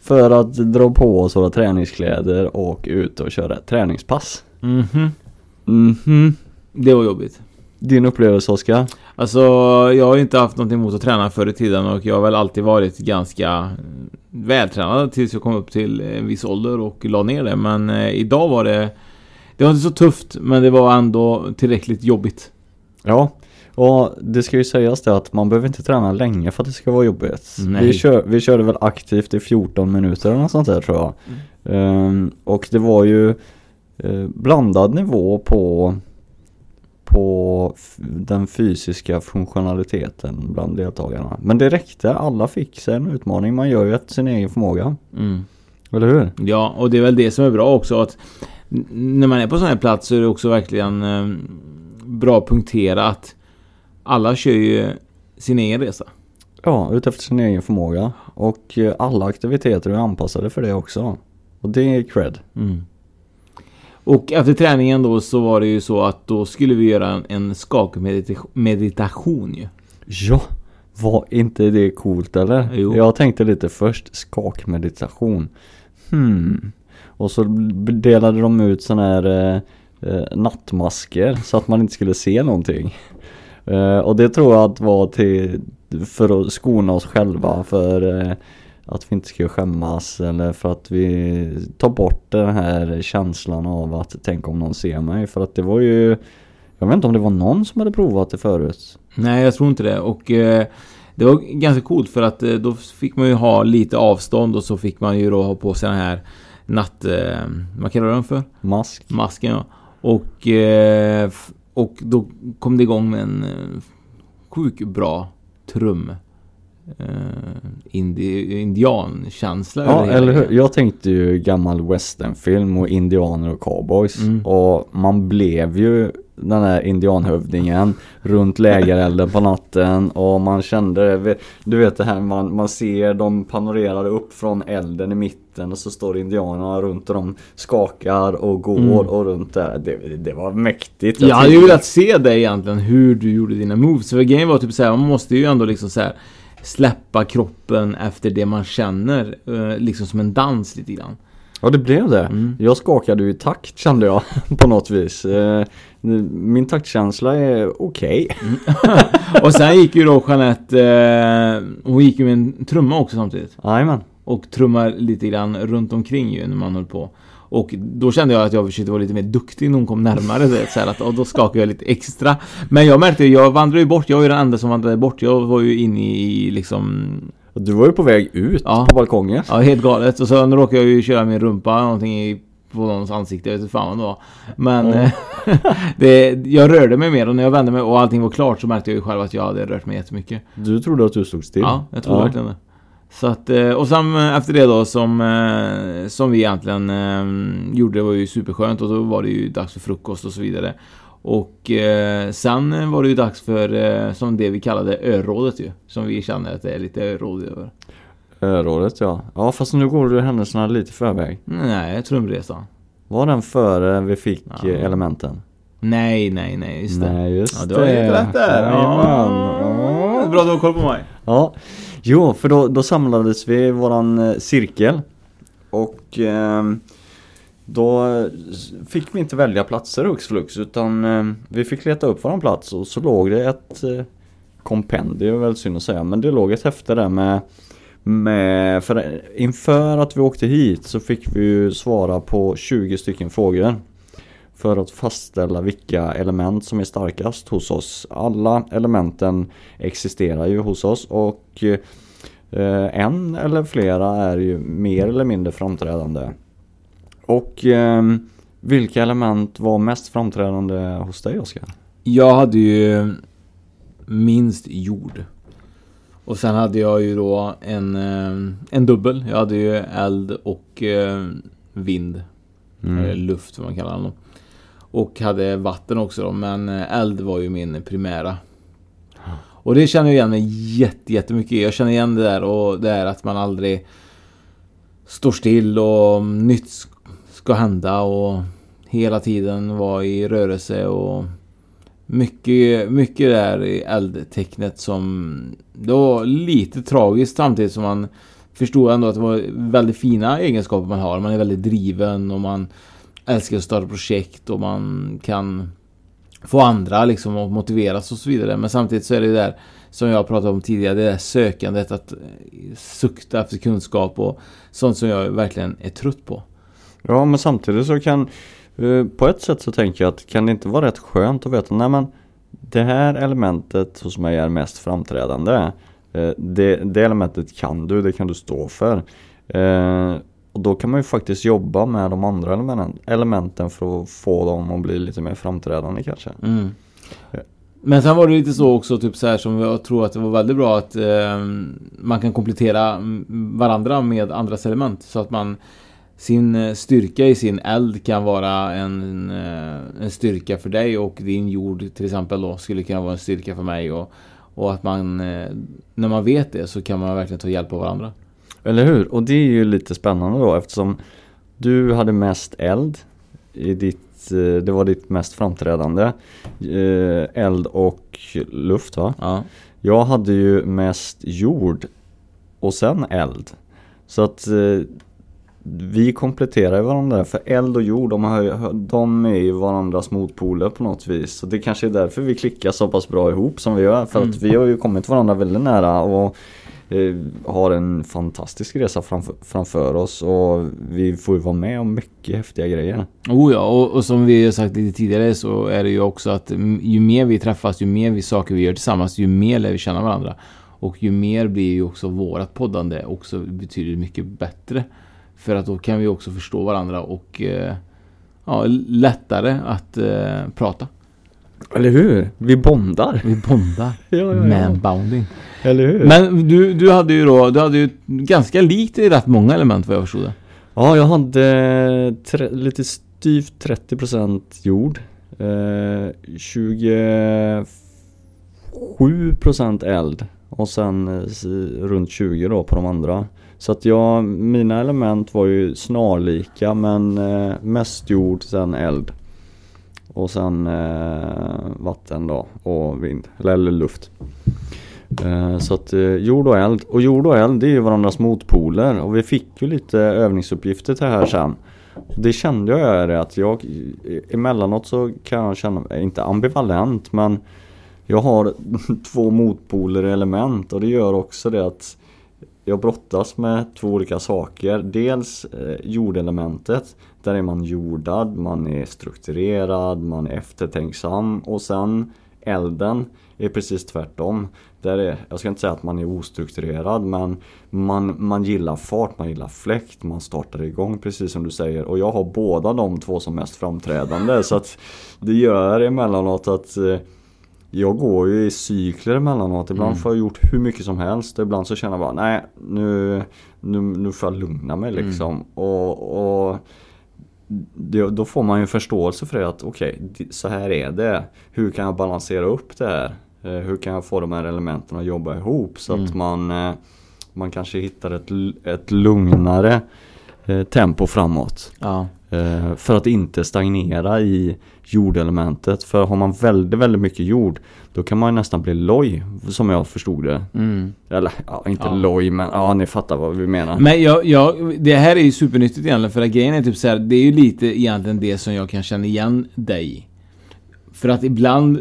för att dra på oss våra träningskläder och ut och köra ett träningspass. Mhm. Mm-hmm. Det var jobbigt. Din upplevelse, Oskar? Alltså, jag har inte haft någonting emot att träna förr i tiden och jag har väl alltid varit ganska vältränad tills jag kom upp till en viss ålder och la ner det. Men eh, idag var det, det var inte så tufft, men det var ändå tillräckligt jobbigt. Ja, och det ska ju sägas det att man behöver inte träna länge för att det ska vara jobbigt. Vi, kör, vi körde väl aktivt i fjorton minuter eller något sånt där, tror jag. Mm. Um, och det var ju blandad nivå på på f- den fysiska funktionaliteten bland deltagarna. Men det räckte, alla fick sig en utmaning. Man gör ju efter sin egen förmåga. Mm. Eller hur? Ja, och det är väl det som är bra också, att när man är på sån här plats så är det också verkligen eh, bra punktera att alla kör ju sin egen resa. Ja, utefter sin egen förmåga. Och alla aktiviteter är anpassade för det också. Och det är cred. Mm. Och efter träningen då så var det ju så att då skulle vi göra en skakmeditation ju. Ja, var inte det coolt eller? Jo. Jag tänkte lite först, skakmeditation. Hmm. Och så delade de ut såna här eh, nattmasker så att man inte skulle se någonting. Eh, och det tror jag att var till, för att skona oss själva för... Eh, att vi inte ska skämmas eller för att vi tar bort den här känslan av att tänka om någon ser mig. För att det var ju, jag vet inte om det var någon som hade provat det förut. Nej, jag tror inte det. Och eh, det var ganska coolt för att eh, då fick man ju ha lite avstånd och så fick man ju då ha på sig den här natt, eh, vad kallar du den för? Mask. Masken, ja. Och, eh, och då kom det igång med en eh, sjukt bra trum. Indi- indiankänsla. Ja, eller hur? Jag tänkte ju gammal westernfilm och indianer och cowboys. Mm. Och man blev ju den här indianhövdingen runt lägerelden på natten. Och man kände, du vet det här, man, man ser de panorerar upp från elden i mitten. Och så står indianerna runt och de skakar och går mm. och runt där. Det, det var mäktigt. Jag, jag hade ju velat se dig egentligen, hur du gjorde dina moves. För grejen var typ så här, man måste ju ändå liksom så här släppa kroppen efter det man känner, liksom som en dans lite grann. Ja, det blev det. Mm. Jag skakade ju i takt, kände jag, på något vis. Min taktkänsla är okej. Okay. Mm. Och sen gick ju då Jeanette, hon gick ju med en trumma också samtidigt. Jajamän. Och trummar lite grann runt omkring ju när man höll på. Och då kände jag att jag försökte vara lite mer duktig när hon kom närmare. Så här att, och då skakade jag lite extra. Men jag märkte, jag vandrade ju bort. Jag var ju den enda som vandrade bort. Jag var ju inne i liksom... Du var ju på väg ut ja. På balkongen. Ja, helt galet. Och sen råkade jag ju köra min rumpa någonting i, på någons ansikte. Jag vet inte fan vad det var. Men mm. det, jag rörde mig mer. Och när jag vände mig och allting var klart så märkte jag ju själv att jag hade rört mig jättemycket. Du trodde att du stod still. Ja, jag trodde ja. verkligen det. Så att, och sen efter det då som, som vi egentligen gjorde, det var ju superskönt och då var det ju dags för frukost och så vidare. Och sen var det ju dags för, som det vi kallade örådet ju, som vi känner att det är lite öråd över. Örådet ja, ja fast nu går du händelserna lite förväg. Nej, trumresan. Var den före vi fick ja. elementen? Nej, nej, nej, just det. Nej, just ja, det var helt rätt där. Ja. Bra, du har koll på mig. Ja. Jo, för då, då samlades vi i våran cirkel och eh, då fick vi inte välja platser hux flux utan eh, vi fick leta upp våran plats och så låg det ett eh, kompendium, väl synd att säga, men det låg ett häfte där med, med för, inför att vi åkte hit så fick vi ju svara på tjugo stycken frågor för att fastställa vilka element som är starkast hos oss. Alla elementen existerar ju hos oss och eh, en eller flera är ju mer eller mindre framträdande. Och eh, vilka element var mest framträdande hos dig, Oskar? Jag hade ju minst jord. Och sen hade jag ju då en, en dubbel. Jag hade ju eld och eh, vind. Mm. Eller luft, vad man kallar det. Och hade vatten också då, men eld var ju min primära. Och det känner jag igen mig jätte, jättemycket. Jag känner igen det där och det är att man aldrig står still och nytt ska hända och hela tiden var i rörelse och mycket, mycket där i eldtecknet som det var lite tragiskt samtidigt som man förstod ändå att det var väldigt fina egenskaper man har. Man är väldigt driven och man älskar att starta projekt och man kan få andra liksom att motiveras och så vidare. Men samtidigt så är det där som jag pratade om tidigare, det där sökandet att sukta efter kunskap och sånt som jag verkligen är trött på. Ja, men samtidigt så kan, på ett sätt så tänker jag att kan det inte vara rätt skönt att veta, nej men det här elementet hos mig är mest framträdande. Det, det elementet kan du, det kan du stå för. Och då kan man ju faktiskt jobba med de andra elementen, elementen för att få dem att bli lite mer framträdande kanske. Mm. Men sen var det lite så också typ så här som jag tror att det var väldigt bra att eh, man kan komplettera varandra med andras element så att man sin styrka i sin eld kan vara en, en styrka för dig, och din jord till exempel då skulle kunna vara en styrka för mig, och, och att man, när man vet det, så kan man verkligen ta hjälp av varandra. Eller hur? Och det är ju lite spännande då, eftersom du hade mest eld i ditt, det var ditt mest framträdande, eld och luft, va? Ja. Jag hade ju mest jord och sen eld. Så att vi kompletterar varandra, för eld och jord, de, har, de är ju varandras motpoler på något vis. Så det kanske är därför vi klickar så pass bra ihop som vi gör, för mm. att vi har ju kommit varandra väldigt nära och eh, har en fantastisk resa framför, framför oss, och vi får ju vara med om mycket häftiga grejer. Oh ja, och, och som vi har sagt lite tidigare, så är det ju också att ju mer vi träffas, ju mer vi saker vi gör tillsammans, ju mer lär vi känna varandra. Och ju mer blir ju också vårat poddande också betyder mycket bättre. För att då kan vi också förstå varandra och eh, ja, lättare att eh, prata. Eller hur? Vi bondar. Vi bondar. ja, ja, ja. Man-bounding. Eller hur? Men du, du hade ju då, du hade ju ganska likt i rätt många element vad jag förstod det. Ja, jag hade tre, lite styvt trettio procent jord. Eh, tjugosju procent eld. Och sen eh, runt tjugo då på de andra. Så att jag, mina element var ju snarlika, men eh, mest jord, sen eld. Och sen eh, vatten då, och vind, eller, eller luft. Eh, så att eh, jord och eld, och jord och eld det är ju varandras motpoler. Och vi fick ju lite övningsuppgifter till här sen. Och det kände jag är att jag, emellanåt så kan jag känna, inte ambivalent, men jag har två motpoler i element. Och det gör också det att jag brottas med två olika saker. Dels eh, jordelementet. Där är man jordad, man är strukturerad, man är eftertänksam. Och sen elden är precis tvärtom. Där är, jag ska inte säga att man är ostrukturerad, men man, man gillar fart, man gillar fläkt, man startar igång precis som du säger. Och jag har båda de två som mest framträdande. Så att det gör emellanåt att... Eh, Jag går ju i cykler emellanåt. Ibland mm. får jag gjort hur mycket som helst. Ibland så känner jag bara, nej, nu, nu, nu får jag lugna mig liksom. Mm. Och, och det, då får man ju förståelse för det att okej, okay, så här är det. Hur kan jag balansera upp det här? Hur kan jag få de här elementen att jobba ihop? Så mm. att man, man kanske hittar ett, ett lugnare tempo framåt. Ja. För att inte stagnera i jordelementet. För har man väldigt, väldigt mycket jord, då kan man nästan bli loj, som jag förstod det. Mm. Eller, ja, inte ja. loj, men ja, ni fattar vad vi menar. Men jag, jag, det här är ju supernyttigt egentligen, för att grejen är typ så här, det är ju lite egentligen det som jag kan känna igen dig. För att ibland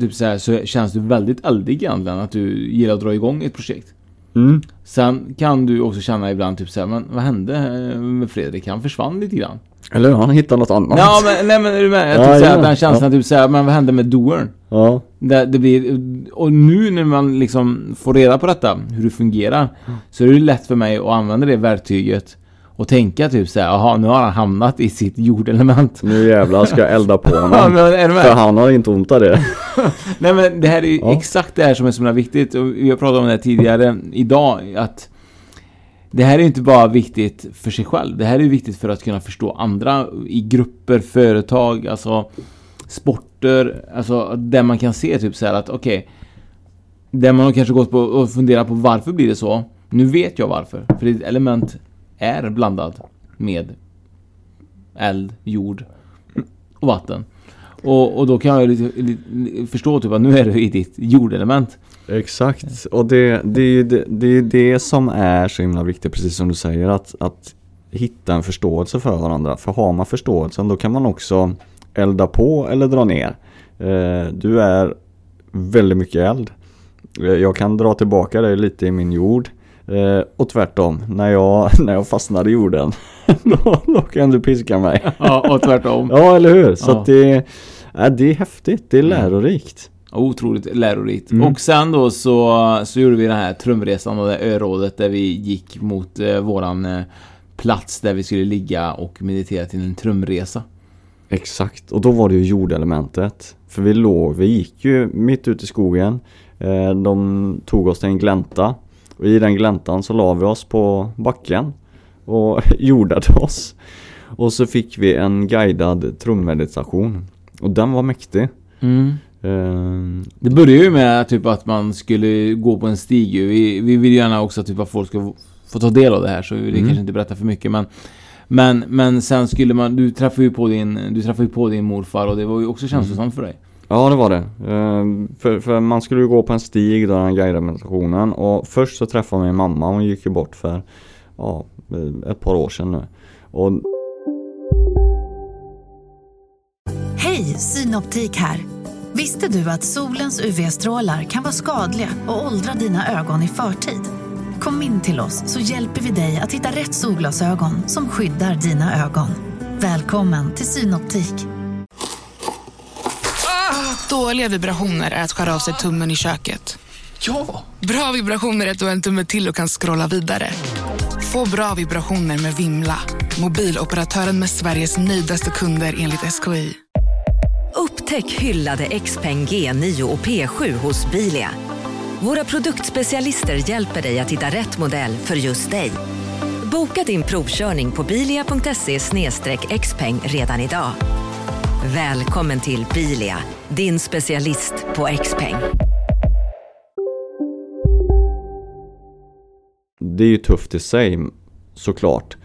typ så här, så känns du väldigt eldig egentligen, att du gillar att dra igång ett projekt. Mm. Sen kan du också känna ibland typ så här, men vad hände med Fredrik? Han försvann lite grann. Eller han hittar något annat. Ja, men, nej, men är du med? Jag tycker ja, så här, ja, den känslan ja. typ så här, men vad hände med doern? Ja. Det, det blir, och nu när man liksom får reda på detta, hur det fungerar, mm. så är det lätt för mig att använda det verktyget och tänka typ så här, jaha, nu har han hamnat i sitt jordelement. Nu jävlar ska jag elda på honom. Ja, men är du med? För han har inte ont av det. Nej, men det här är ju ja. exakt det här som är så viktigt. Och vi har pratat om det här tidigare idag, att det här är inte bara viktigt för sig själv. Det här är viktigt för att kunna förstå andra i grupper, företag, alltså sporter, alltså där man kan se typ så här att okej, okay, där man har kanske gått på och funderat på varför blir det så. Nu vet jag varför. För ditt element är blandad med eld, jord och vatten. Och, och då kan jag lite, lite, förstå typ att nu är du i ditt jordelement. Exakt, och det, det är ju det, det, är det som är så himla viktigt, precis som du säger, att, att hitta en förståelse för varandra. För har man förståelsen, då kan man också elda på eller dra ner. Eh, du är väldigt mycket eld. Jag kan dra tillbaka dig lite i min jord. Eh, och tvärtom, när jag, när jag fastnar i jorden, då, då kan du piska mig. Ja, och tvärtom. Ja, eller hur? Så ja. att det, ja, det är häftigt, det är lärorikt. Otroligt lärorikt. Mm. Och sen då så, så gjorde vi den här trumresan och det örådet där vi gick mot eh, våran eh, plats där vi skulle ligga och meditera till en trumresa. Exakt, och då var det ju jordelementet. För vi låg, vi gick ju mitt ute i skogen. Eh, de tog oss till en glänta. Och i den gläntan så la vi oss på backen. och jordade oss. Och så fick vi en guidad trummeditation. Och den var mäktig. Mm. Uh, det började ju med typ att man skulle gå på en stig. Vi, vi vill gärna också typ att folk ska få ta del av det här. Så vi vill mm. kanske inte berätta för mycket. Men, men, men sen skulle man... Du träffade ju på din, du träffade på din morfar. Och det var ju också känslosamt mm. för dig. Ja, det var det. Uh, för, för man skulle ju gå på en stig där den guidade meditationen. Och först så träffade min mamma. Hon gick ju bort för ja, ett par år sedan nu. Och... Hej, Synoptik här. Visste du att solens U V-strålar kan vara skadliga och åldra dina ögon i förtid? Kom in till oss så hjälper vi dig att hitta rätt solglasögon som skyddar dina ögon. Välkommen till Synoptik. Ah, dåliga vibrationer är att skära av sig tummen i köket. Ja! Bra vibrationer är att du har en tumme till och kan scrolla vidare. Få bra vibrationer med Vimla. Mobiloperatören med Sveriges nöjdaste kunder enligt S K I. Upptäck hyllade Xpeng G nio och P sju hos Bilia. Våra produktspecialister hjälper dig att hitta rätt modell för just dig. Boka din provkörning på bilia punkt se snedstreck xpeng redan idag. Välkommen till Bilia, din specialist på Xpeng. Det är ju tufft i sig, såklart.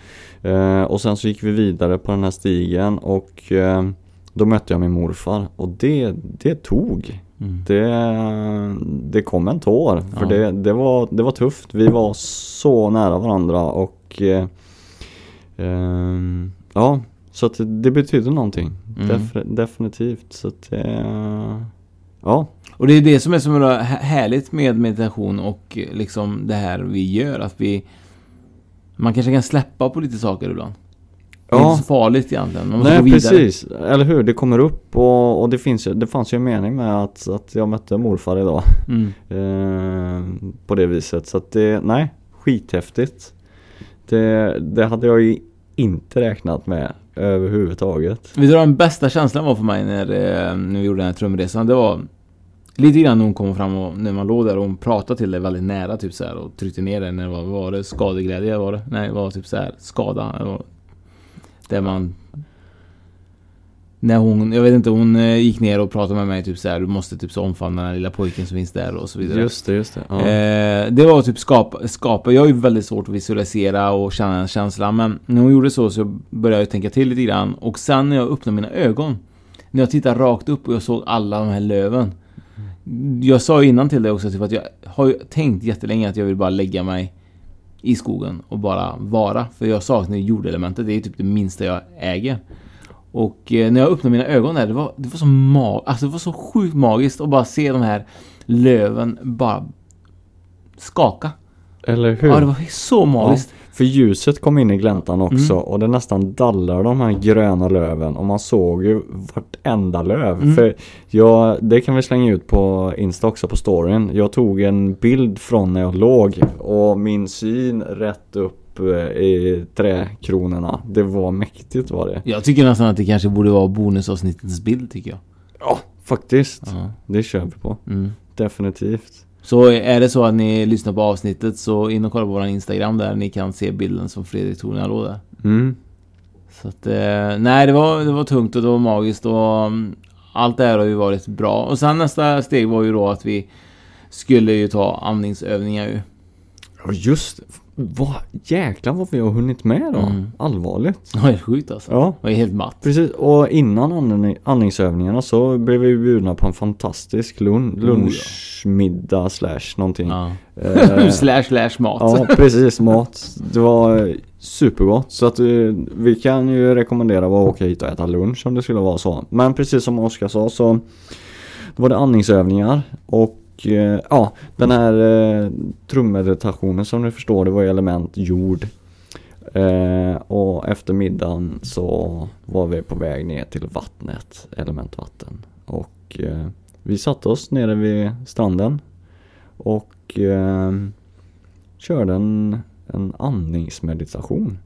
Eh, och sen så gick vi vidare på den här stigen och... Eh, Då mötte jag min morfar och det, det tog. Mm. Det, det kom en tår. För ja. det, det, var, det var tufft. Vi var så nära varandra. Och eh, eh, ja, så att det, det betyder någonting. Mm. Def, definitivt. Så att, eh, ja. Och det är det som är så härligt med meditation och liksom det här vi gör. Att vi, man kanske kan släppa på lite saker ibland. Det är ja. inte så farligt egentligen. Man måste Nej, gå vidare. Precis. Eller hur? Det kommer upp och, och det, finns, det fanns ju en mening med att, att jag mötte morfar idag. Mm. Eh, på det viset. Så att det, nej, skithäftigt. Det, det hade jag ju inte räknat med överhuvudtaget. Vi drar den bästa känslan var för mig när, när vi gjorde den här trumresan. Det var lite grann när hon kom fram och när man låg där och hon pratade till dig väldigt nära typ så här, och tryckte ner dig. När var, var det skadeglädje? Var det? Nej, det var typ så här, skada. Det var, där man när hon jag vet inte hon gick ner och pratade med mig typ så här, du måste typ så omfamna den lilla pojken som finns där och så vidare. Just det, just det. Ja. Eh, det var typ skapa skapa. Jag är ju väldigt svårt att visualisera och känna en känsla, men när hon gjorde så så började jag tänka till lite grann och sen när jag öppnade mina ögon när jag tittade rakt upp och jag såg alla de här löven. Jag sa ju innan till dig också typ att jag har ju tänkt jättelänge att jag vill bara lägga mig i skogen och bara vara. För jag saknar jordelementet. Det är typ det minsta jag äger. Och eh, när jag öppnade mina ögon där. Det var, det var så mag- alltså, det var så sjukt magiskt. Att bara se de här löven bara skaka. Eller hur? Ja, det var så magiskt. Ja, för ljuset kom in i gläntan också. Mm. Och det nästan dallade de här gröna löven. Och man såg ju vartenda löv. Mm. För jag, det kan vi slänga ut på Insta också på storyn. Jag tog en bild från när jag låg. Och min syn rätt upp i träkronorna. Det var mäktigt var det. Jag tycker nästan att det kanske borde vara bonusavsnittens bild tycker jag. Ja, faktiskt. Uh-huh. Det kör vi på. Mm. Definitivt. Så är det så att ni lyssnar på avsnittet så in och kolla på vår Instagram där ni kan se bilden som Fredrik tog när jag låg där. Mm. Så att, nej det var, det var tungt och det var magiskt och allt det här har ju varit bra. Och sen nästa steg var ju då att vi skulle ju ta andningsövningar ju. Ja just, vad jäklar vad vi har hunnit med då. Mm. Allvarligt. Ja det är sjukt alltså, ja. Det är helt matt. Precis, och innan andning, andningsövningarna så blev vi bjudna på en fantastisk lun- lunchmiddag slash någonting. Ja. Eh, slash slash mat. Ja precis, mat. Det var supergott så att vi, vi kan ju rekommendera att åka hit och äta lunch om det skulle vara så. Men precis som Oskar sa så var det andningsövningar och ja, den här eh, trummeditationen som ni förstår, det var element jord. Eh, och efter middagen så var vi på väg ner till vattnet, elementvatten. Och eh, vi satte oss nere vid stranden och eh, körde en, en andningsmeditation.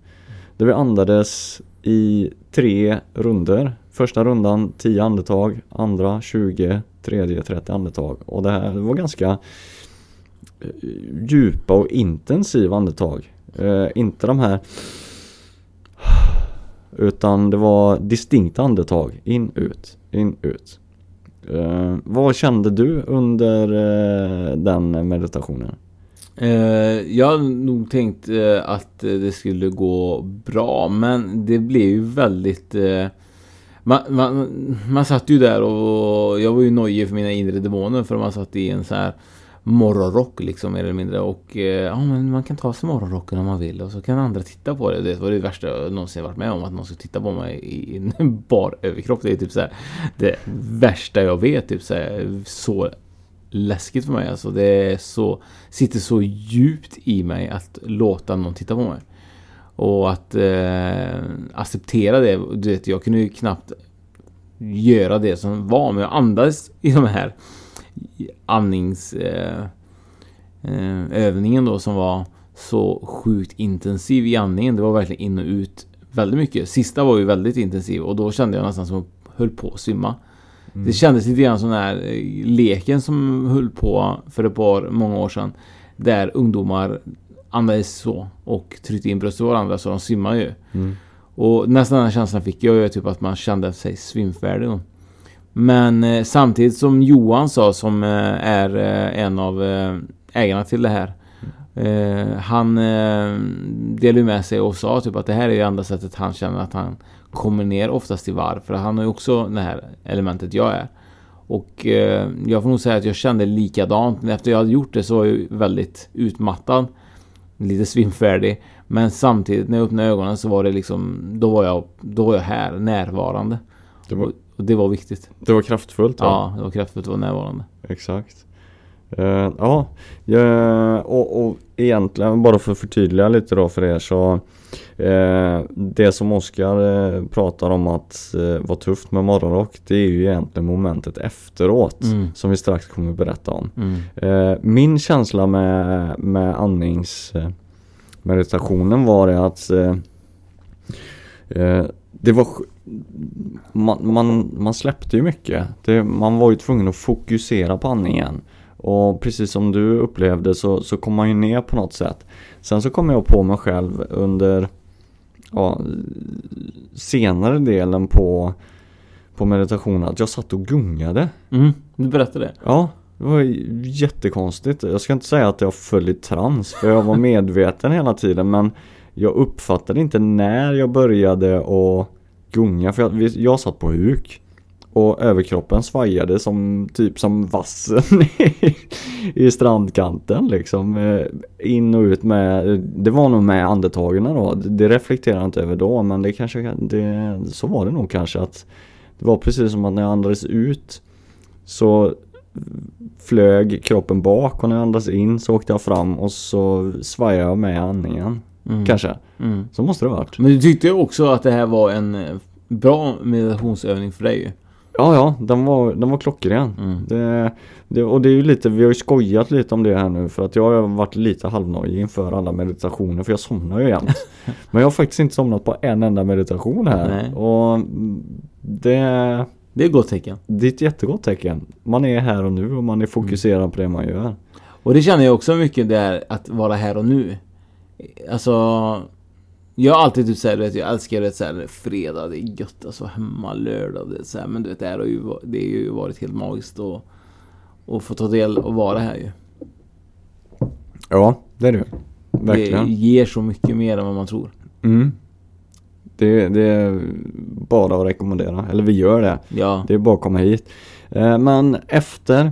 Där vi andades i tre runder. Första rundan tio andetag, andra tjugo, tredje trettio andetag. Och det här var ganska djupa och intensiva andetag. Eh, inte de här. Utan det var distinkta andetag. In, ut, in, ut. Eh, vad kände du under eh, den meditationen? Jag har nog tänkt att det skulle gå bra, men det blev ju väldigt man, man, man satt ju där och jag var ju nojig för mina inre demoner, för man satt i en så här morgonrock liksom, mer eller mindre, och ja, men man kan ta sig morgonrocken om man vill och så kan andra titta på det. Det var det värsta jag någonsin varit med om, att någon ska titta på mig i en bar överkropp. Det är typ så här, det värsta jag vet, typ så här, så läskigt för mig, alltså det är så, sitter så djupt i mig att låta någon titta på mig och att eh, acceptera det. Du vet, jag kunde ju knappt göra det som var, men jag andades i de här andningsövningen eh, eh, då, som var så sjukt intensiv i andningen. Det var verkligen in och ut väldigt mycket. Sista var ju väldigt intensiv och då kände jag nästan som jag höll på att svimma. Mm. Det kändes lite grann som den här leken som höll på för ett par många år sedan, där ungdomar andades så och tryckte in bröstet på varandra så de simmar ju. Mm. Och nästan den här känslan fick jag ju, typ att man kände sig svimfärdig då. Men eh, samtidigt som Johan sa, som eh, är eh, en av eh, ägarna till det här, eh, han eh, delade med sig och sa typ att det här är ju andra sättet han känner att han kommer ner oftast i varv, för han har ju också det här elementet jag är. Och eh, jag får nog säga att jag kände likadant, men efter jag hade gjort det så var jag väldigt utmattad, lite svimfärdig, men samtidigt när jag öppnade ögonen så var det liksom, då var jag, då var jag här, närvarande. Det var, och, och det var viktigt. Det var kraftfullt. Ja, ja det var kraftfullt och närvarande. Exakt. Uh, ja, ja och, och egentligen bara för att förtydliga lite då för er, så uh, det som Oskar uh, pratar om att uh, vara tufft med morgonrock, det är ju egentligen momentet efteråt, mm. som vi strax kommer att berätta om. Mm. Uh, min känsla med, med andningsmeditationen var det att uh, uh, det var man, man, man släppte ju mycket. Det, man var ju tvungen att fokusera på andningen. Och precis som du upplevde så, så kom man ju ner på något sätt. Sen så kom jag på mig själv under ja, senare delen på, på meditationen att jag satt och gungade. Mm, du berättade det. Ja, det var jättekonstigt. Jag ska inte säga att jag föll i trans, för jag var medveten hela tiden. Men jag uppfattade inte när jag började att gunga, för jag, jag satt på huk. Och överkroppen svajade som typ som vassen i, i strandkanten liksom, in och ut med, det var nog med andetagen då, det reflekterar jag inte över då, men det kanske, det, så var det nog kanske, att det var precis som att när jag andades ut så flög kroppen bak och när jag andades in så åkte jag fram och så svajade jag med andningen, mm. kanske, mm. så måste det ha varit. Men du tyckte också att det här var en bra meditationsövning för dig ju. Ja, ja, den var, den var klockren. Mm. Det, det, och det är ju lite, vi har ju skojat lite om det här nu, för att jag har varit lite halvnöjig inför alla meditationer, för jag somnar ju jämt. Men jag har faktiskt inte somnat på en enda meditation här. Nej. Och det... Det är ett gott tecken. Det är ett jättegott tecken. Man är här och nu och man är fokuserad mm. på det man gör. Och det känner jag också mycket där, att vara här och nu. Alltså... Jag har alltid typ såhär, vet, jag älskar det såhär, fredag, det är gött, alltså hemma, lördag, det är såhär, men du vet, det här har ju, det har ju varit helt magiskt och, och få ta del och vara här ju. Ja, det är det. Verkligen. Det ger så mycket mer än vad man tror. Mm. Det, det är bara att rekommendera, eller vi gör det. Ja. Det är bara att komma hit. Men efter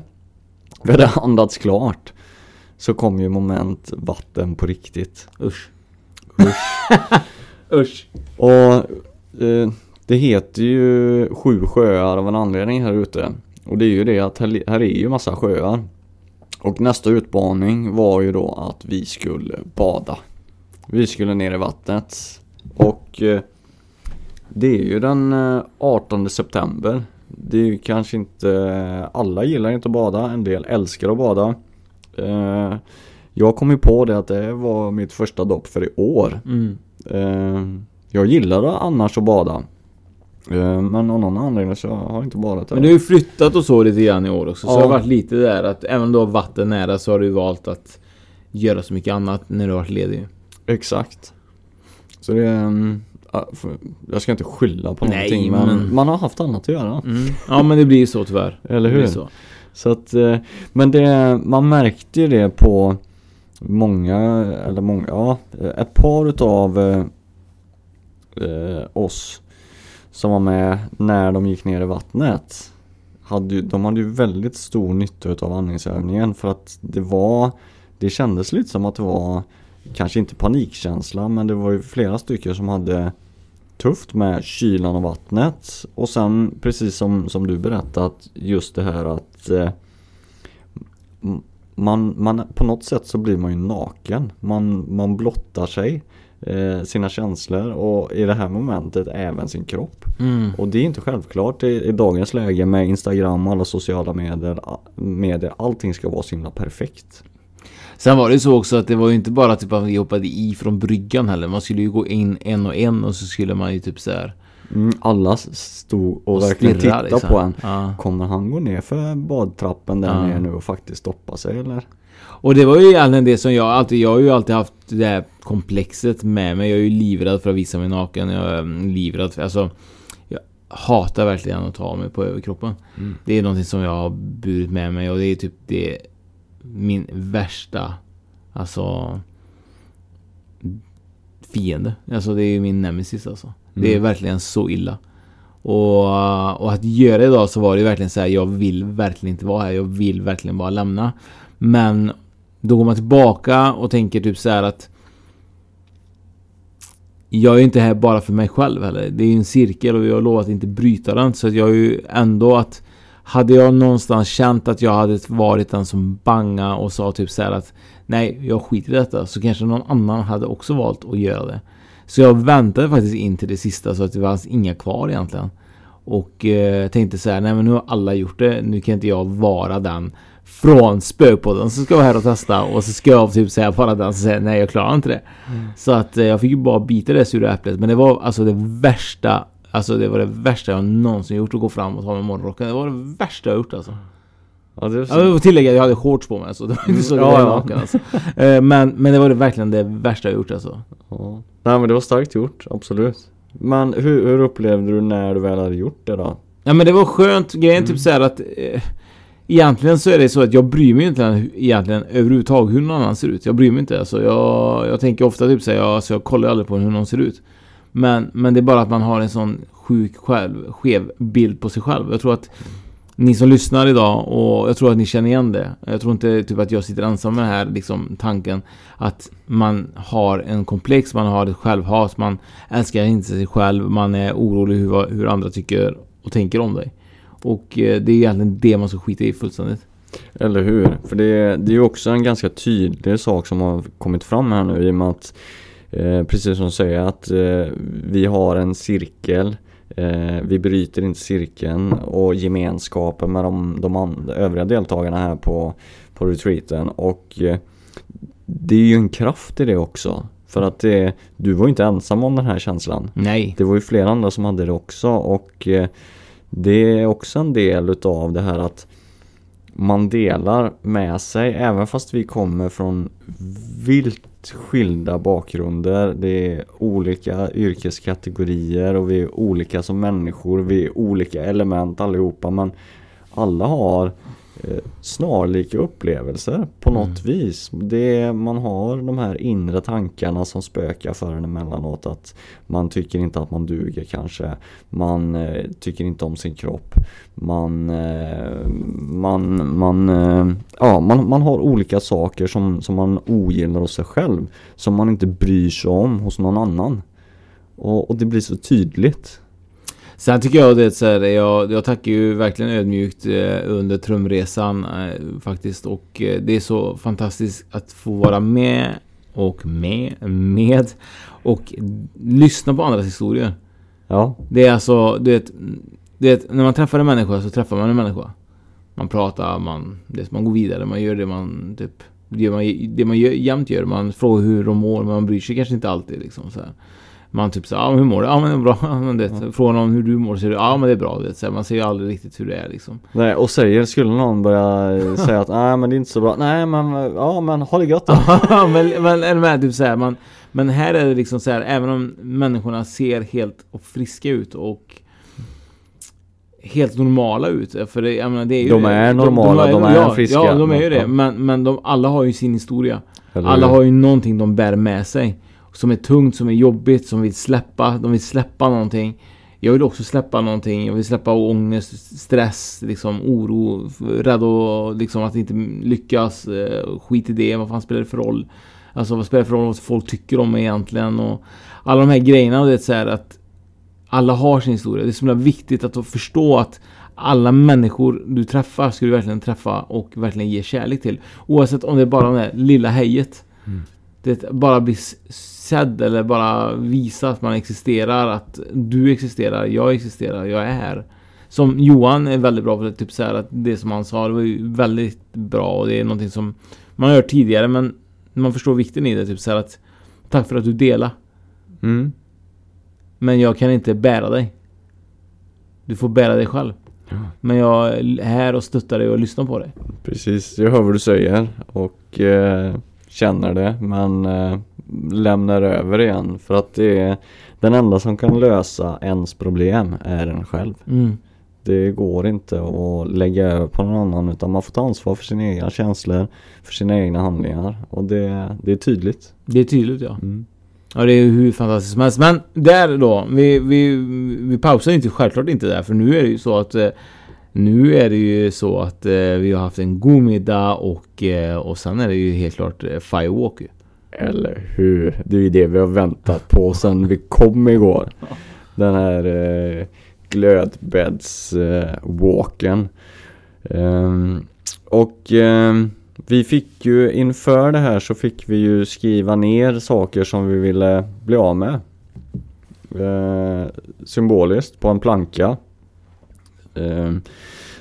vi hade andats klart så kom ju moment vatten på riktigt. Usch. Usch. Usch. Och eh, det heter ju Sju sjöar av en anledning här ute. Och det är ju det att här, här är ju massa sjöar. Och nästa utmaning var ju då att vi skulle bada. Vi skulle ner i vattnet. Och eh, det är ju den eh, artonde september. Det är ju kanske inte... Alla gillar inte att bada. En del älskar att bada. Eh... Jag kom ju på det att det var mitt första dopp för i år. Mm. Eh, jag gillade annars att bada. Eh, men av någon anledning så har jag inte badat. Men du har ju flyttat och så lite grann i år också. Ja. Så det har varit lite där att även om du har vatten nära så har du valt att göra så mycket annat när du har varit ledig. Exakt. Så det är... Jag ska inte skylla på Nej, någonting men, men man har haft annat att göra. Mm. Ja, men det blir så tyvärr. Eller hur? Det så. Så att, men det, man märkte ju det på många, eller många, ja, ett par utav eh, oss som var med när de gick ner i vattnet. Hade ju, de hade ju väldigt stor nytta utav andningsövningen, för att det var, det kändes lite som att det var kanske inte panikkänsla, men det var ju flera stycken som hade tufft med kylan och vattnet. Och sen, precis som, som du berättat, just det här att eh, man, man på något sätt så blir man ju naken. Man, man blottar sig, eh, sina känslor och i det här momentet även sin kropp. Mm. Och det är inte självklart i, i dagens läge med Instagram och alla sociala medier, medier. Allting ska vara så himla perfekt. Sen var det så också att det var ju inte bara typ att vi hoppade i från bryggan heller. Man skulle ju gå in en och en och så skulle man ju typ så här... Mm, alla stod och, och verkligen tittade liksom på en. Ja. Kommer han gå ner för badtrappen där ja. ner nu och faktiskt stoppa sig eller? Och det var ju egentligen det som jag alltid... Jag har ju alltid haft det här komplexet med mig. Jag är ju livrädd för att visa mig naken. Jag är livrädd för... Alltså, jag hatar verkligen att ta mig på överkroppen. Mm. Det är någonting som jag har burit med mig och det är typ det... min värsta alltså fiende. Alltså det är ju min nemesis alltså. Mm. Det är verkligen så illa. Och, och att göra det idag så var det ju verkligen så här, jag vill verkligen inte vara här. Jag vill verkligen bara lämna. Men då går man tillbaka och tänker typ så här att jag är inte här bara för mig själv heller. Det är ju en cirkel och jag har lovat att inte bryta den. Så att jag är ju ändå att hade jag någonstans känt att jag hade varit den som banga och sa typ så här att nej, jag skiter i detta, så kanske någon annan hade också valt att göra det. Så jag väntade faktiskt in till det sista så att det fanns inga kvar egentligen. Och eh, tänkte så här, nej men nu har alla gjort det, nu kan inte jag vara den från spökpodden så ska jag här och testa och så ska jag typ säga bara den så säger nej, jag klarar inte det. Mm. Så att eh, jag fick ju bara bita det sura äpplet, men det var alltså det värsta. Alltså det var det värsta jag någonsin gjort, att gå fram och ta med morgonrocken. Det var det värsta jag gjort alltså. Ja, det var så... Jag får tillägga att jag hade shorts på mig så det var inte så ja, ja. Naken, alltså. men, men det var det verkligen det värsta jag gjort alltså. Ja. Nej men det var starkt gjort, absolut. Men hur, hur upplevde du när du väl hade gjort det då? Ja men det var skönt, grejen mm. typ så här att eh, egentligen så är det så att jag bryr mig inte egentligen överhuvudtaget hur någon annan ser ut. Jag bryr mig inte alltså. Jag, jag tänker ofta typ så här, jag, så jag kollar aldrig på hur någon ser ut. Men, men det är bara att man har en sån sjuk själv, skev bild på sig själv. Jag tror att ni som lyssnar idag, och jag tror att ni känner igen det. Jag tror inte typ att jag sitter ensam med den här liksom, tanken att man har en komplex, man har ett självhat, man älskar inte sig själv, man är orolig hur, hur andra tycker och tänker om dig. Och det är egentligen det man ska skita i fullständigt. Eller hur? För det, det är ju också en ganska tydlig sak som har kommit fram här nu i och med att Eh, precis som säger att eh, vi har en cirkel, eh, vi bryter inte cirkeln och gemenskapen med de, de andra, övriga deltagarna här på, på retreaten, och eh, det är ju en kraft i det också, för att eh, du var ju inte ensam om den här känslan. Nej. Det var ju flera andra som hade det också, och eh, det är också en del utav det här att man delar med sig, även fast vi kommer från vilt skilda bakgrunder. Det är olika yrkeskategorier och vi är olika som människor. Vi är olika element allihopa, men alla har eh, snarlika upplevelser på mm. något vis. Det är, man har de här inre tankarna som spökar för en emellanåt. Att man tycker inte att man duger kanske. Man eh, tycker inte om sin kropp. Man, eh, man, man, eh, ja, man, man har olika saker som, som man ogillar hos sig själv. Som man inte bryr sig om hos någon annan. Och, och det blir så tydligt. Sen tycker jag det så här, jag, jag tackar ju verkligen ödmjukt under trumresan faktiskt, och det är så fantastiskt att få vara med och med, med och lyssna på andras historier. Ja. Det är alltså, du vet, du vet, när man träffar en människa så träffar man en människa. Man pratar, man, det, man går vidare, man gör det man typ, det man, det man gör, jämt gör, man frågar hur de mår, men man bryr sig kanske inte alltid liksom så här. man typ så, ja ah, hur mår du? Ja ah, men det är bra. Ah, men det, ja. Från om hur du mår så är det, ja ah, men det är bra. Det, så man ser ju aldrig riktigt hur det är liksom. Nej, och säger, skulle någon börja säga att nej men det är inte så bra. Nej men, ja men håll det gött då. men, men, eller men typ så här, man, men här är det liksom så här, även om människorna ser helt och friska ut och helt normala ut, för det, jag menar, det är ju de är det. normala, de, de, är, de är friska. Ja, de är ju det, men, men de, alla har ju sin historia. Eller alla hur? Har ju någonting de bär med sig som är tungt, som är jobbigt, som vill släppa, de vill släppa någonting. Jag vill också släppa någonting, jag vill släppa ångest, stress, liksom oro, rädd och liksom att inte lyckas, skit i det, vad fan spelar det för roll? Alltså vad spelar det för roll vad folk tycker om mig egentligen, och alla de här grejerna, det är så här att alla har sin historia. Det är så viktigt att förstå att alla människor du träffar ska du verkligen träffa och verkligen ge kärlek till. Oavsett om det är bara det lilla hejet. Mm. Det bara bli sedd eller bara visa att man existerar, att du existerar, jag existerar, jag är här. Som Johan är väldigt bra på det, typ så här, att det som han sa, det var ju väldigt bra, och det är någonting som man har hört tidigare, men man förstår vikten i det, typ så här att tack för att du delar. Mm. Men jag kan inte bära dig. Du får bära dig själv. Ja. Men jag är här och stöttar dig och lyssnar på dig. Precis, jag hör vad du säger och eh, känner det. Men eh, lämnar över igen. För att det är den enda som kan lösa ens problem är en själv. Mm. Det går inte att lägga över på någon annan, utan man får ta ansvar för sina egna känslor, för sina egna handlingar. Och det, det är tydligt. Det är tydligt, ja. Mm. Ja, det är ju hur fantastiskt som helst. Men där då, vi, vi, vi pausar ju inte, självklart inte där. För nu är det ju så att Nu är det ju så att vi har haft en god middag, och, och sen är det ju helt klart firewalk. Eller hur? Det är ju det vi har väntat på sen vi kom igår. Den här eh, glödbäddswalken. eh, um, Och... Eh, vi fick ju inför det här så fick vi ju skriva ner saker som vi ville bli av med. Eh, symboliskt på en planka. Eh,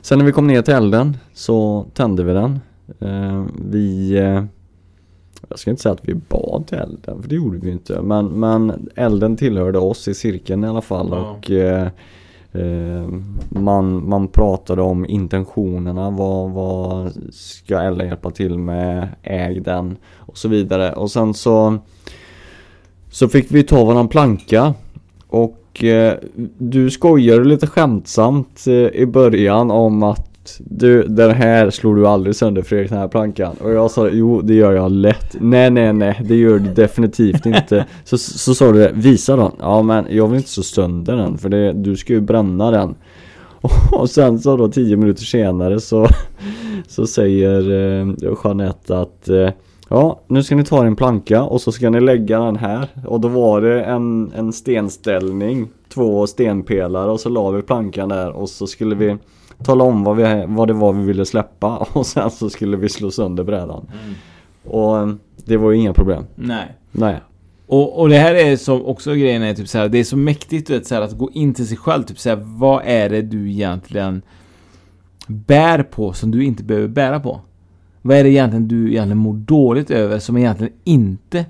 sen när vi kom ner till elden så tände vi den. Eh, vi, eh, jag ska inte säga att vi bad till elden, för det gjorde vi inte. Men, men elden tillhörde oss i cirkeln i alla fall. Ja. Och... Eh, Uh, man, man pratade om intentionerna, vad, vad ska Ella hjälpa till med, äg den och så vidare. Och sen så så fick vi ta varann planka, och uh, du skojade lite skämtsamt uh, i början om att du, den här slår du aldrig sönder, Fredrik, den här plankan. Och jag sa, jo det gör jag lätt. Nej nej nej, det gör du definitivt inte. Så, så sa du, visa den. Ja men jag vill inte så sönder den, för det, du ska ju bränna den. Och sen så då tio minuter senare så, så säger eh, Jeanette att eh, ja, nu ska ni ta en planka och så ska ni lägga den här. Och då var det en, en stenställning, två stenpelare, och så la vi plankan där, och så skulle vi tala om vad, vi, vad det var vi ville släppa, och sen så skulle vi slå sönder brädan. Mm. Och det var ju inga problem. Nej. Nej. Och, och det här är som också grejen är typ så här, det är så mäktigt, vet, så här, att gå in till sig själv, typ så här, vad är det du egentligen bär på som du inte behöver bära på? Vad är det egentligen du egentligen mår dåligt över som egentligen inte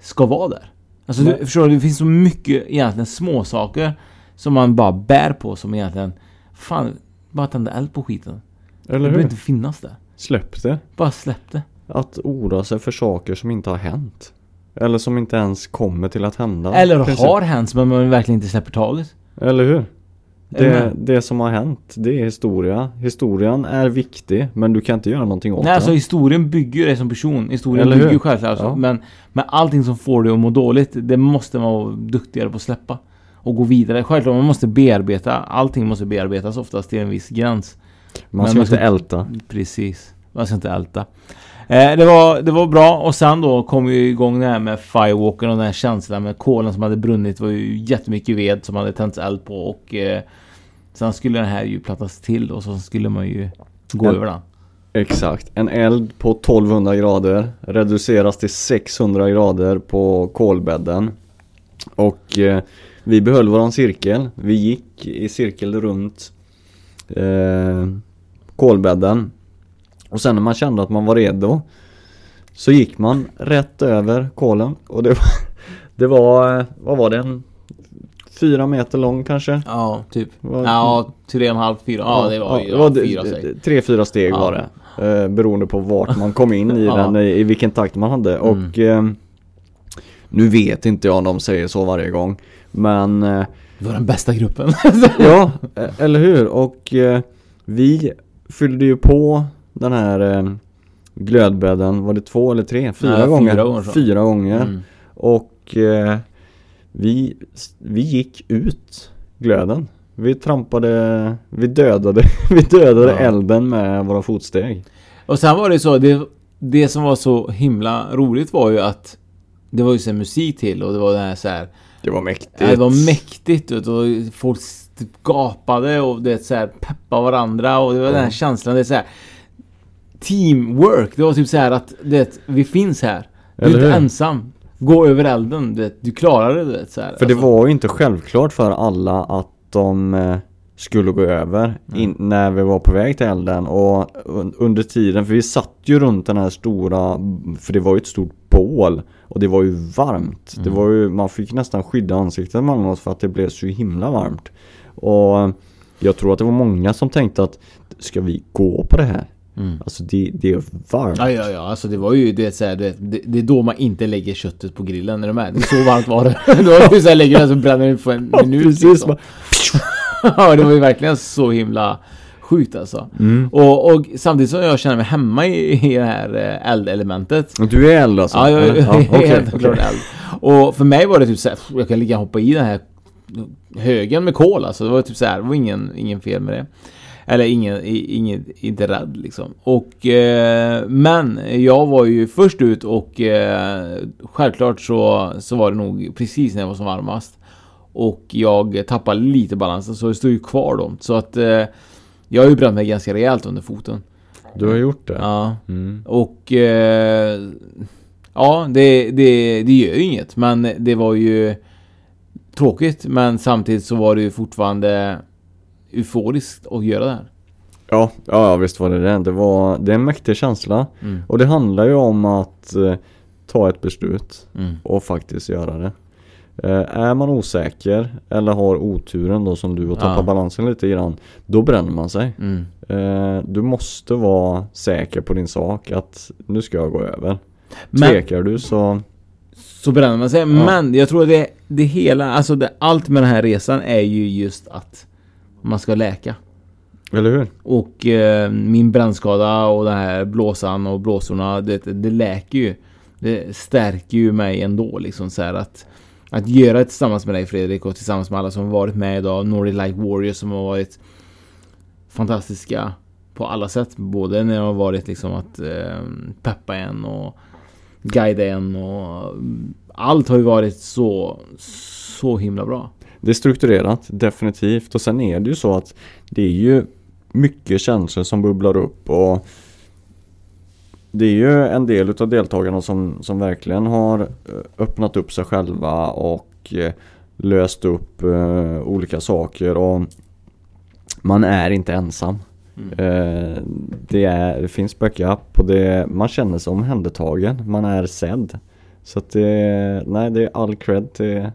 ska vara där? Alltså du, förstår du, det finns så mycket egentligen små saker som man bara bär på, som egentligen fan, bara tända eld på skiten. Eller hur? Det behöver inte finnas där. Släpp det. Bara släpp det. Att oroa sig för saker som inte har hänt. Eller som inte ens kommer till att hända. Eller precis. Har hänt, men man verkligen inte släpper taget. Eller hur? Det, det som har hänt, det är historia. Historien är viktig, men du kan inte göra någonting åt Nej, det. Nej, alltså historien bygger dig som person. Historien eller bygger ju själv. Alltså. Ja. Men, men allting som får dig att må dåligt, det måste man vara duktigare på att släppa. Och gå vidare. Självklart, man måste bearbeta. Allting måste bearbetas oftast till en viss gräns. Man ska, man ska inte älta. Precis. Man ska inte älta. Eh, det, var, det var bra. Och sen då kom ju igång det här med firewalken, och den här känslan med kolen som hade brunnit. Det var ju jättemycket ved som hade tänts eld på. Och eh, sen skulle den här ju plattas till, och så skulle man ju gå en, över den. Exakt. En eld på tolvhundra grader reduceras till sexhundra grader på kolbädden. Och... Eh, vi behöll våran cirkel. Vi gick i cirkel runt eh, kolbädden. Och sen när man kände att man var redo så gick man rätt över kolen. Och det var, Det var, vad var den? Fyra meter lång kanske? Ja, typ. Var, ja, tre och en halv, fyra. Ja, det var, ja, ja, det var fyra steg. Tre, fyra steg ja. var det. Eh, beroende på vart man kom in i ja. den, i, i vilken takt man hade. Mm. Och eh, nu vet inte jag om de säger så varje gång. Men... Eh, det var den bästa gruppen. Ja, eh, eller hur? Och eh, vi fyllde ju på den här eh, glödbädden. Var det två eller tre? Fyra Nej, gånger. Fyra, år, fyra gånger. Mm. Och... Eh, Vi, vi gick ut glöden. Vi trampade, vi dödade, vi dödade ja. elden med våra fotsteg. Och sen var det så, det, det som var så himla roligt var ju att det var ju så musik till och det var den här så här. Det var mäktigt. Det var mäktigt och folk gapade och det så här peppa varandra och det var mm. den här känslan, det är så här teamwork. Det var typ så här att det vi finns här. Du är inte ensam. Gå över elden, du, du klarar det. Du vet, så här. För det alltså. var ju inte självklart för alla att de eh, skulle gå över in, mm. när vi var på väg till elden. Och un, under tiden, för vi satt ju runt den här stora, för det var ju ett stort bål. Och det var ju varmt. Mm. Det var ju, man fick nästan skydda ansiktet mellan oss för att det blev så himla varmt. Och jag tror att det var många som tänkte att, ska vi gå på det här? Mm. Alltså det, det är varmt. Ja, ja, ja. Alltså det var ju det, så här, det, det, det är då man inte lägger köttet på grillen när de är. Det är så varmt var det. Då var det så här, lägger det så bränner det på en minut. Ja, precis, liksom. Ja, det var ju verkligen så himla sjukt alltså. Mm. Och, och samtidigt som jag känner mig hemma i, i det här eldelementet. Och du är eld alltså? Ja, jag, ja, okay, jag är helt okay. eld. Och för mig var det typ så här, jag kan ligga och hoppa i den här högen med kol alltså. Det var typ så här, det var ingen, ingen fel med det. Eller ingen, ingen, inte rädd liksom. Och, eh, men jag var ju först ut och eh, självklart så, så var det nog precis när jag var som varmast. Och jag tappade lite balansen så jag stod ju kvar då. Så att eh, jag har ju bränt mig ganska rejält under foten. Du har gjort det? Ja. Mm. Och eh, ja, det, det, det gör ju inget. Men det var ju tråkigt. Men samtidigt så var det ju fortfarande... euforiskt att göra det här. Ja, ja visst var det det. Det, var, det är en mäktig känsla. Mm. Och det handlar ju om att eh, ta ett beslut mm. och faktiskt göra det. Eh, är man osäker eller har oturen då som du och tappar ja. balansen lite grann, då bränner man sig. Mm. Eh, du måste vara säker på din sak att nu ska jag gå över. Men, tvekar du så... Så bränner man sig. Ja. Men jag tror att det, det hela, alltså det, allt med den här resan är ju just att man ska läka. Eller hur? Och eh, min brännskada och den här blåsan och blåsorna, det, det läker ju. Det stärker ju mig ändå. Liksom, så här, att, att göra det tillsammans med dig Fredrik och tillsammans med alla som har varit med idag. Nordic Light Warriors som har varit fantastiska på alla sätt. Både när de har varit liksom, att eh, peppa en och guida en. Och, allt har ju varit så, så himla bra. Det är strukturerat, definitivt. Och sen är det ju så att det är ju mycket känslor som bubblar upp. Och det är ju en del av deltagarna som, som verkligen har öppnat upp sig själva och löst upp uh, olika saker. Och man är inte ensam. Mm. Uh, det, är, det finns backup och det, man känner sig omhändertagen. Man är sedd. Så att det, nej, det är all cred till...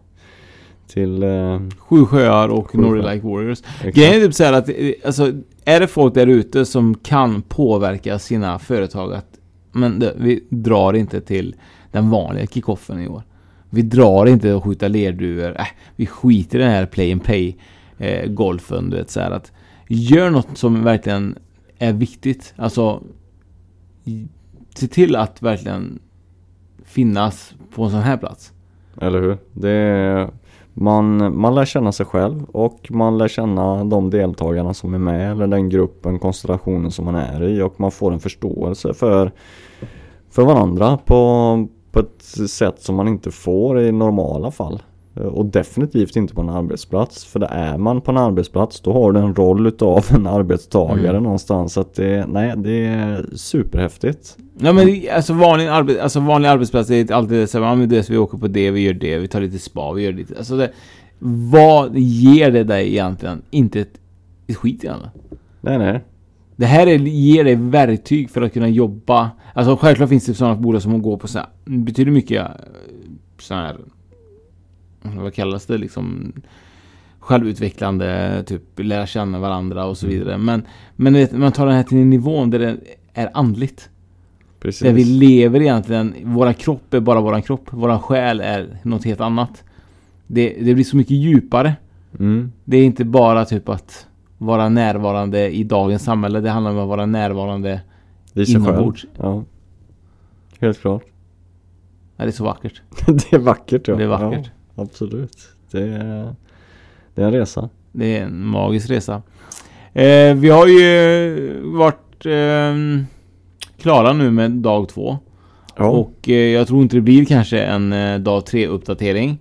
till eh, Sju Sjöar och Nordic Light Warriors. Exakt. Grejen är typ så här att alltså, är det folk där ute som kan påverka sina företag att men det, vi drar inte till den vanliga kickoffen i år. Vi drar inte att skjuta lerduvor. Äh, vi skiter i den här play and pay eh, golfen, du vet så här att gör något som verkligen är viktigt. Alltså se till att verkligen finnas på en sån här plats. Eller hur? Det är Man, man lär känna sig själv och man lär känna de deltagarna som är med eller den gruppen, konstellationen som man är i och man får en förståelse för, för varandra på, på ett sätt som man inte får i normala fall och definitivt inte på en arbetsplats för det är man på en arbetsplats då har du en roll utav en arbetstagare mm. någonstans så att det, nej, det är superhäftigt. Ja, men alltså vanlig, arbets- alltså vanlig arbetsplats är alltid så här, men det, vi åker på det, vi gör det, vi tar lite spa, vi gör lite. Alltså det, vad ger det dig egentligen? Inte ett, ett skit i alla. Nej, nej. Det här är, ger dig verktyg för att kunna jobba. Alltså självklart finns det sådana bolag som går på så här, betyder mycket sådana här vad kallas det, liksom självutvecklande, typ lära känna varandra och så vidare. Men, men vet, man tar den här till en nivå där det är andligt. Precis. Där vi lever egentligen, våra kropp är bara våran kropp, våran själ är något helt annat. Det, det blir så mycket djupare. Mm. Det är inte bara typ att vara närvarande i dagens samhälle, det handlar om att vara närvarande inombords. Ja. Helt klart. Ja, det är så vackert. Det är vackert, ja. Det är vackert. Ja, absolut. Det är, det är en resa. Det är en magisk resa. Eh, vi har ju varit eh, klara nu med dag två. Ja. Och eh, jag tror inte det blir kanske en eh, dag tre-uppdatering.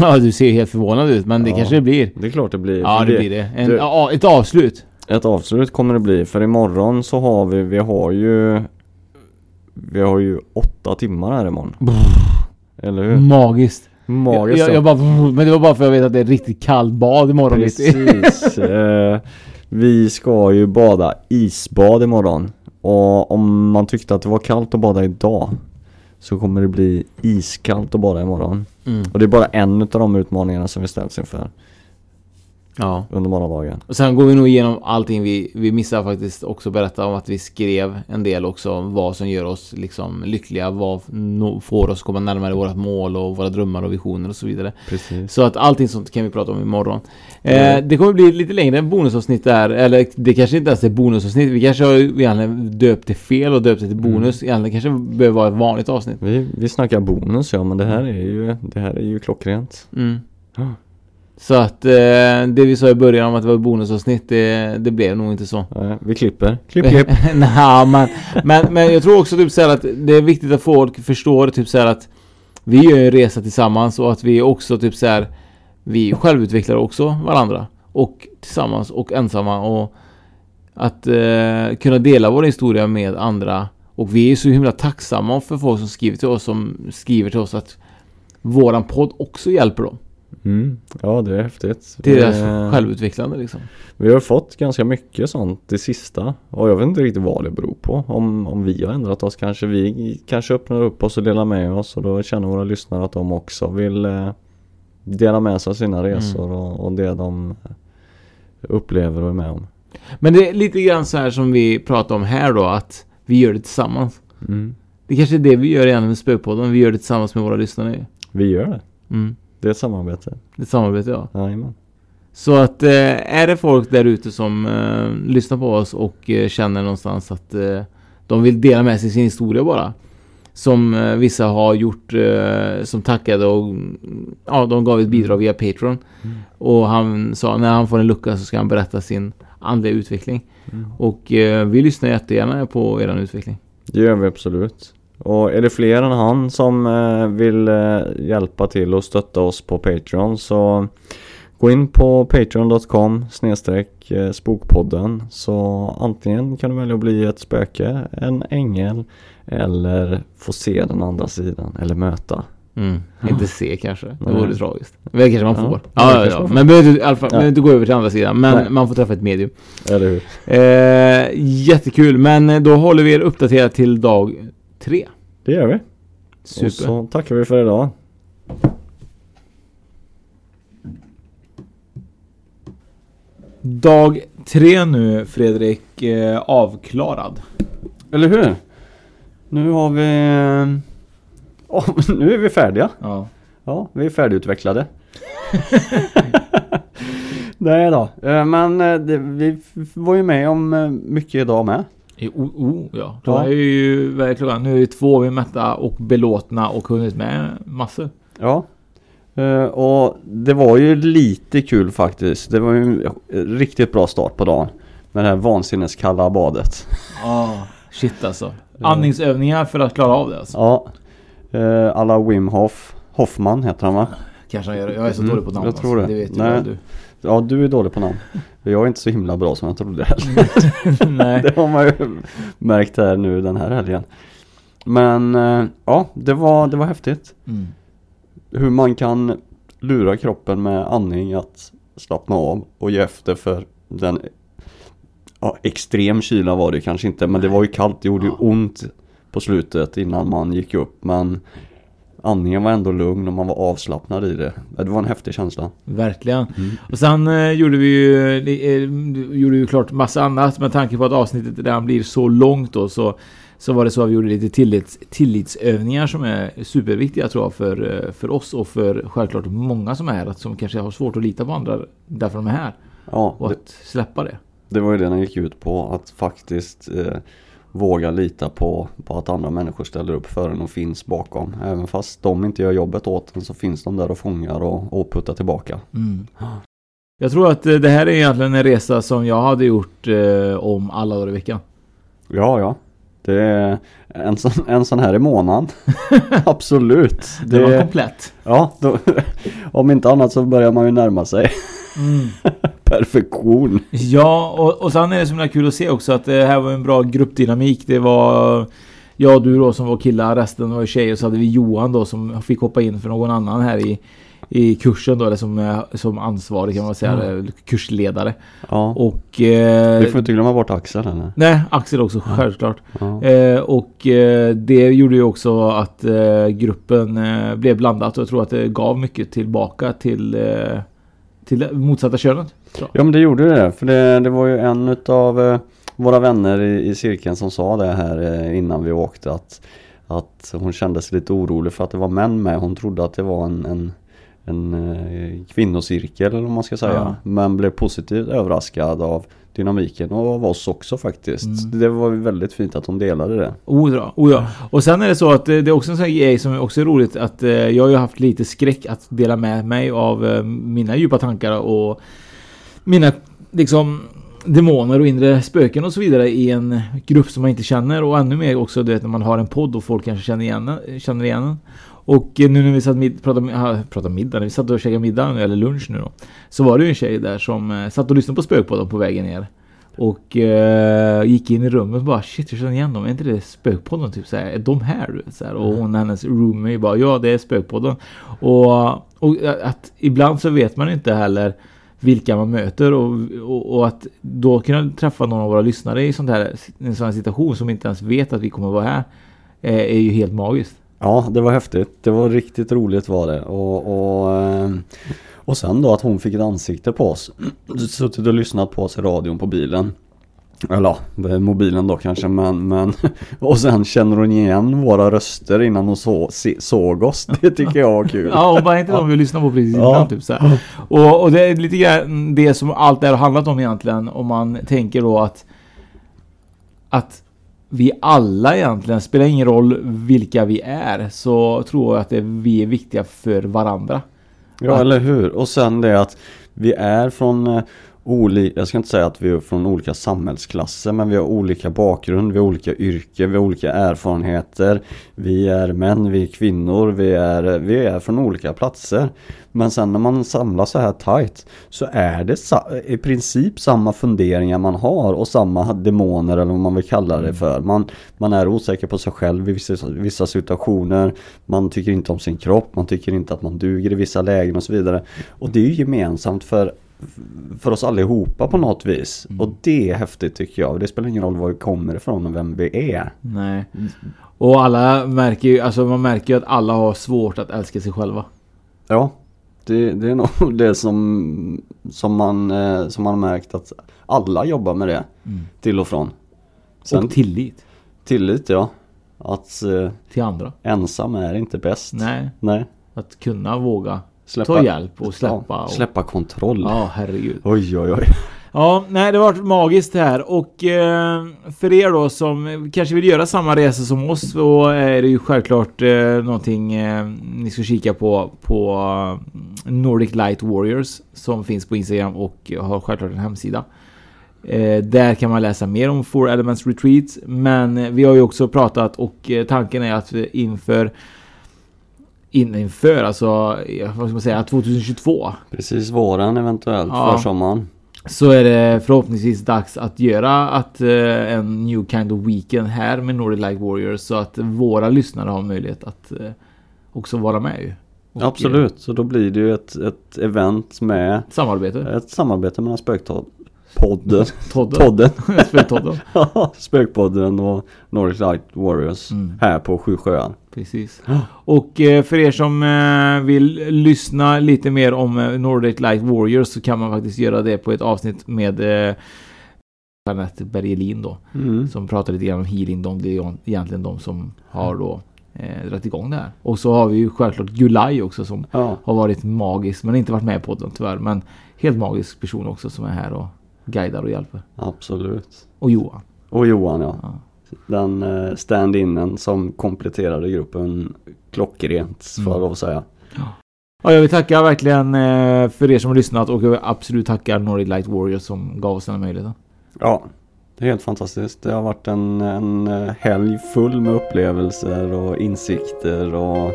Ja, du ser helt förvånad ut, men det ja, kanske det blir. Det är klart det blir. Ja, det, det blir det. En, det a, ett avslut. Ett avslut kommer det bli, för imorgon så har vi, vi har ju... Vi har ju åtta timmar här imorgon. Brr. Eller hur? Magiskt. Magiskt. Jag, jag, jag bara, men det var bara för att jag vet att det är riktigt kallt bad imorgon. Precis. eh, vi ska ju bada isbad imorgon. Och om man tyckte att det var kallt att bada idag, så kommer det bli iskallt att bada imorgon. Mm. Och det är bara en av de utmaningarna som vi ställs inför. Ja. Under morgondagen. Och sen går vi nog igenom allting vi, vi missar faktiskt också, berätta om att vi skrev en del också, vad som gör oss liksom lyckliga, vad no, får oss komma närmare vårat mål och våra drömmar och visioner och så vidare. Precis. Så att allting sånt kan vi prata om imorgon. Mm. eh, Det kommer bli lite längre än bonusavsnitt där. Eller det kanske inte ens är bonusavsnitt. Vi kanske har egentligen döpt till fel och döpt till bonus. Mm. Egentligen kanske behöver vara ett vanligt avsnitt. Vi, vi snackar bonus, ja, men det här är ju, det här är ju klockrent. Mm. Ja. Så att eh, det vi sa i början om att det var bonusavsnitt, det, det blev nog inte så. Nej, vi klipper. Klipp, klipp. Nej, men, men, men jag tror också typ så här att det är viktigt att folk förstår typ så här att vi gör en resa tillsammans och att vi också typ så här, vi självutvecklar också varandra och tillsammans och ensamma, och att eh, kunna dela vår historia med andra. Och vi är så himla tacksamma för folk som skriver till oss, som skriver till oss att våran podd också hjälper dem. Mm. Ja, det är häftigt. Det är eh, självutvecklande liksom. Vi har fått ganska mycket sånt det sista, och jag vet inte riktigt vad det beror på. Om, om vi har ändrat oss, kanske vi kanske öppnar upp oss och delar med oss, och då känner våra lyssnare att de också vill eh, dela med sig av sina resor. Mm. och, och det de upplever och är med om. Men det är lite grann så här som vi pratar om här då, att vi gör det tillsammans. Mm. Det kanske är det vi gör igen med Spökpodden. Vi gör det tillsammans med våra lyssnare. Vi gör det. Mm. Det är ett samarbete. Det är ett samarbete, ja. Jajamän. Så att eh, är det folk där ute som eh, lyssnar på oss och eh, känner någonstans att eh, de vill dela med sig sin historia bara. Som eh, vissa har gjort, eh, som tackade och ja, de gav ett bidrag via Patreon. Mm. Och han sa när han får en lucka så ska han berätta sin andliga utveckling. Mm. Och eh, vi lyssnar jättegärna på er utveckling. Det gör vi absolut. Och är det fler än han som eh, vill eh, hjälpa till och stötta oss på Patreon, så gå in på patreon.com snedstreck spokpodden. Så antingen kan du välja att bli ett spöke, en ängel, eller få se den andra sidan, eller möta. Mm. Ja. Inte se kanske, det vore mm. tragiskt. Det kanske man får. Ja, ja, ja, ja. Men behöver alltså, ja. inte gå över till andra sidan. Men nej, man får träffa ett medium. Eller hur? Eh, jättekul, men då håller vi er uppdaterade till dag tre. Det gör vi. Super. Och så tackar vi för idag. Dag tre nu, Fredrik, eh, avklarad. Eller hur? Nu har vi... Oh, nu är vi färdiga. Ja. Ja, vi är färdigutvecklade. Nej då. Men det, vi var ju med om mycket idag med. O, o, ja. Ja. Det är ju verkligen. Nu är det två vi mätta och belåtna och hunnit med massor. Ja. Uh, och det var ju lite kul faktiskt. Det var ju en riktigt bra start på dagen med det här vansinneskalla badet. Ja, oh, shit alltså. Andningsövningar för att klara av det alltså. Ja. Uh, alla Wim Hof. Hoffman heter han, va? Kanske han gör det. Jag är så mm, dålig på namn. Jag tror alltså. Det. Det vet du. Ja, du är dålig på namn. Jag är inte så himla bra som jag trodde heller. Nej. Det har man ju märkt här nu den här helgen. Men ja, det var, det var häftigt. Mm. Hur man kan lura kroppen med andning att slappna av och ge efter för den ja, extrem kyla var det kanske inte. Men det var ju kallt, det gjorde ju ja. ont på slutet innan man gick upp. Men andningen var ändå lugn och man var avslappnad i det. Det var en häftig känsla. Verkligen. Mm. Och sen eh, gjorde vi ju eh, gjorde ju klart massa annat, med tanke på att avsnittet där blir så långt då, så så var det så att vi gjorde lite tillits, tillitsövningar som är superviktiga, tror jag, för, för oss och för självklart många som är här, som kanske har svårt att lita på andra därför de är här. Ja, och det, att släppa det. Det var ju det den gick ut på, att faktiskt eh, våga lita på, på att andra människor ställer upp för en och finns bakom. Även fast de inte gör jobbet åt en, så finns de där och fångar och, och puttar tillbaka. Mm. Jag tror att det här är egentligen en resa som jag hade gjort eh, om alla dagar i veckan. Ja, ja. Det är en sån, en sån här i månaden. Absolut. Det, det var komplett. Ja, då, om inte annat så börjar man ju närma sig. Mm. Perfektion. Ja, och, och sen är det så himla kul att se också att det här var en bra gruppdynamik. Det var jag och du då som var killar, resten var tjejer, och så hade vi Johan då som fick hoppa in för någon annan här i, i kursen då, eller som, som ansvarig kan man säga, mm. kursledare. Ja. Och, eh, vi får inte glömma bort Axel. Eller? Nej, Axel också, ja. Självklart. Ja. Eh, och eh, det gjorde ju också att eh, gruppen eh, blev blandat, och jag tror att det gav mycket tillbaka till... Eh, till motsatta könet. Ja, men det gjorde det. För det, det var ju en av våra vänner i, i cirkeln som sa det här innan vi åkte. Att, att hon kände sig lite orolig för att det var män med. Hon trodde att det var en, en, en kvinnocirkel, eller vad man ska säga. Ja. Men blev positivt överraskad av dynamiken och av oss också faktiskt. Mm. Det var väldigt fint att hon delade det. Oja, oja. Och sen är det så att det är också en sån grej som också är roligt, att jag har ju haft lite skräck att dela med mig av mina djupa tankar och mina liksom demoner och inre spöken och så vidare i en grupp som man inte känner, och ännu mer också det när man har en podd och folk kanske känner igen, känner igen en. Och nu när vi satt mid- pratade, aha, pratade middag, när vi satt och käkade middag nu, eller lunch nu då, så var det ju en tjej där som satt och lyssnade på spökpodden på vägen ner. Och eh, gick in i rummet och bara, shit, jag känner igen dem, är inte det spökpodden typ såhär, är de här du? Så här, och hon och hennes roommate bara, ja det är spökpodden. Och, och att ibland så vet man inte heller vilka man möter, och, och, och att då kunna träffa någon av våra lyssnare i sånt här, en sån här situation som inte ens vet att vi kommer vara här, eh, är ju helt magiskt. Ja, det var häftigt. Det var riktigt roligt var det. Och, och, och sen då att hon fick ett ansikte på oss. Suttit och lyssnat på oss i radion på bilen. Eller mobilen då kanske. Men, men, och sen känner hon igen våra röster innan hon så, se, såg oss. Det tycker jag var kul. Ja, och bara inte de vi lyssnar på precis innan. Ja. Typ, så här. Och, och det är lite grann det som allt det här har handlat om egentligen. Om man tänker då att... att vi alla egentligen, spelar ingen roll vilka vi är, så tror jag att det är, vi är viktiga för varandra. Ja, att... eller hur? Och sen det att vi är från olika, jag ska inte säga att vi är från olika samhällsklasser, men vi har olika bakgrund, vi har olika yrke, vi har olika erfarenheter, vi är män, vi är kvinnor, vi är, vi är från olika platser. Men sen när man samlas så här tajt, så är det sa- i princip samma funderingar man har och samma demoner, eller vad man vill kalla det för. Man, man är osäker på sig själv i vissa, vissa situationer, man tycker inte om sin kropp, man tycker inte att man duger i vissa lägen och så vidare. Och det är ju gemensamt för för oss allihopa på något vis. Mm. Och det är häftigt tycker jag. Det spelar ingen roll var vi kommer ifrån och vem vi är. Nej. Och alla märker ju, alltså man märker ju att alla har svårt att älska sig själva. Ja. Det, det är nog det som som man som man märkt att alla jobbar med det. Mm. Till och från. Sen, och tillit. Tillit, ja. Att till andra. Ensam är inte bäst. Nej. Nej. Att kunna våga släppa. Ta hjälp och släppa. Ja, och... släppa kontroll. Ja, herregud. Oj, oj, oj. Ja, nej, det har varit magiskt här. Och eh, för er då som kanske vill göra samma resa som oss, så är det ju självklart eh, någonting eh, ni ska kika på på Nordic Light Warriors, som finns på Instagram och har självklart en hemsida. Eh, där kan man läsa mer om Four Elements Retreat. Men vi har ju också pratat, och eh, tanken är att inför Inför, alltså, vad ska man säga, tjugohundratjugotvå. Precis, våren eventuellt, ja. Försommaren. Så är det förhoppningsvis dags att göra att, eh, en new kind of weekend här med Nordic Light Warriors, så att våra lyssnare har möjlighet att eh, också vara med ju. Och, absolut, så då blir det ju ett, ett event med... Samarbete. Ett samarbete mellan spöktod- podden. Todden. Todden. Spöktodden. Ja, Spökpodden och Nordic Light Warriors mm. här på Sju Sjöar. Precis. Och för er som vill lyssna lite mer om Nordic Light Warriors så kan man faktiskt göra det på ett avsnitt med Bernhard Berilin då, mm. som pratar lite grann om healing. De, det är egentligen de som har då eh, dragit igång det här. Och så har vi ju självklart Gulaj också som ja. har varit magisk, men inte varit med på den tyvärr, men helt magisk person också som är här och guidar och hjälper. Absolut. Och Johan. Och Johan, ja. ja. Den eh, stand-innen som kompletterade gruppen klockrent, mm. för att säga. Ja. Ja, jag vill tacka verkligen eh, för er som har lyssnat, och jag vill absolut tacka Nordic Light Warriors som gav oss den här möjligheten. Ja, det är helt fantastiskt. Det har varit en, en helg full med upplevelser och insikter och,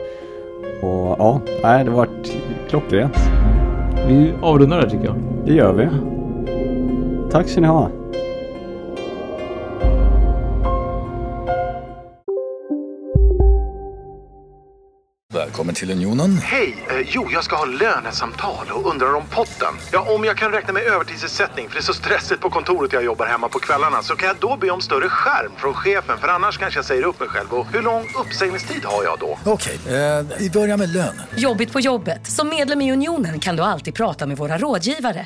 och ja, nej, det har varit klockrent. Vi avrundar det tycker jag. Det gör vi. Tack ska ni ha. Välkommen till Unionen. Hej, eh, jo jag ska ha lönesamtal och undrar om potten. Ja, om jag kan räkna med övertidsersättning, för det är så stressigt på kontoret, jag jobbar hemma på kvällarna. Så kan jag då be om större skärm från chefen, för annars kanske jag säger upp mig själv. Och hur lång uppsägningstid har jag då? Okej, eh, vi börjar med lön. Jobbigt på jobbet. Som medlem i Unionen kan du alltid prata med våra rådgivare.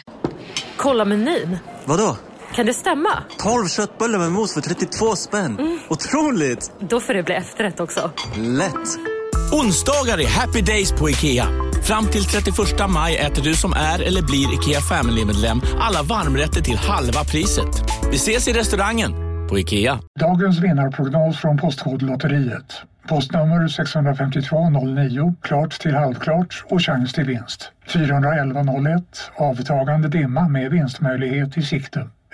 Kolla menyn. Vadå? Kan det stämma? tolv köttbullar med mos för trettiotvå spänn. Mm. Otroligt! Då får det bli efterrätt också. Lätt! Onsdagar är happy days på IKEA. Fram till trettioförsta maj äter du som är eller blir IKEA Family-medlem alla varmrätter till halva priset. Vi ses i restaurangen på IKEA. Dagens vinnarprognos från postkodlotteriet. Postnummer sex fem två noll nio, klart till halvklart och chans till vinst. fyra ett ett noll ett, avtagande dimma med vinstmöjlighet i sikte.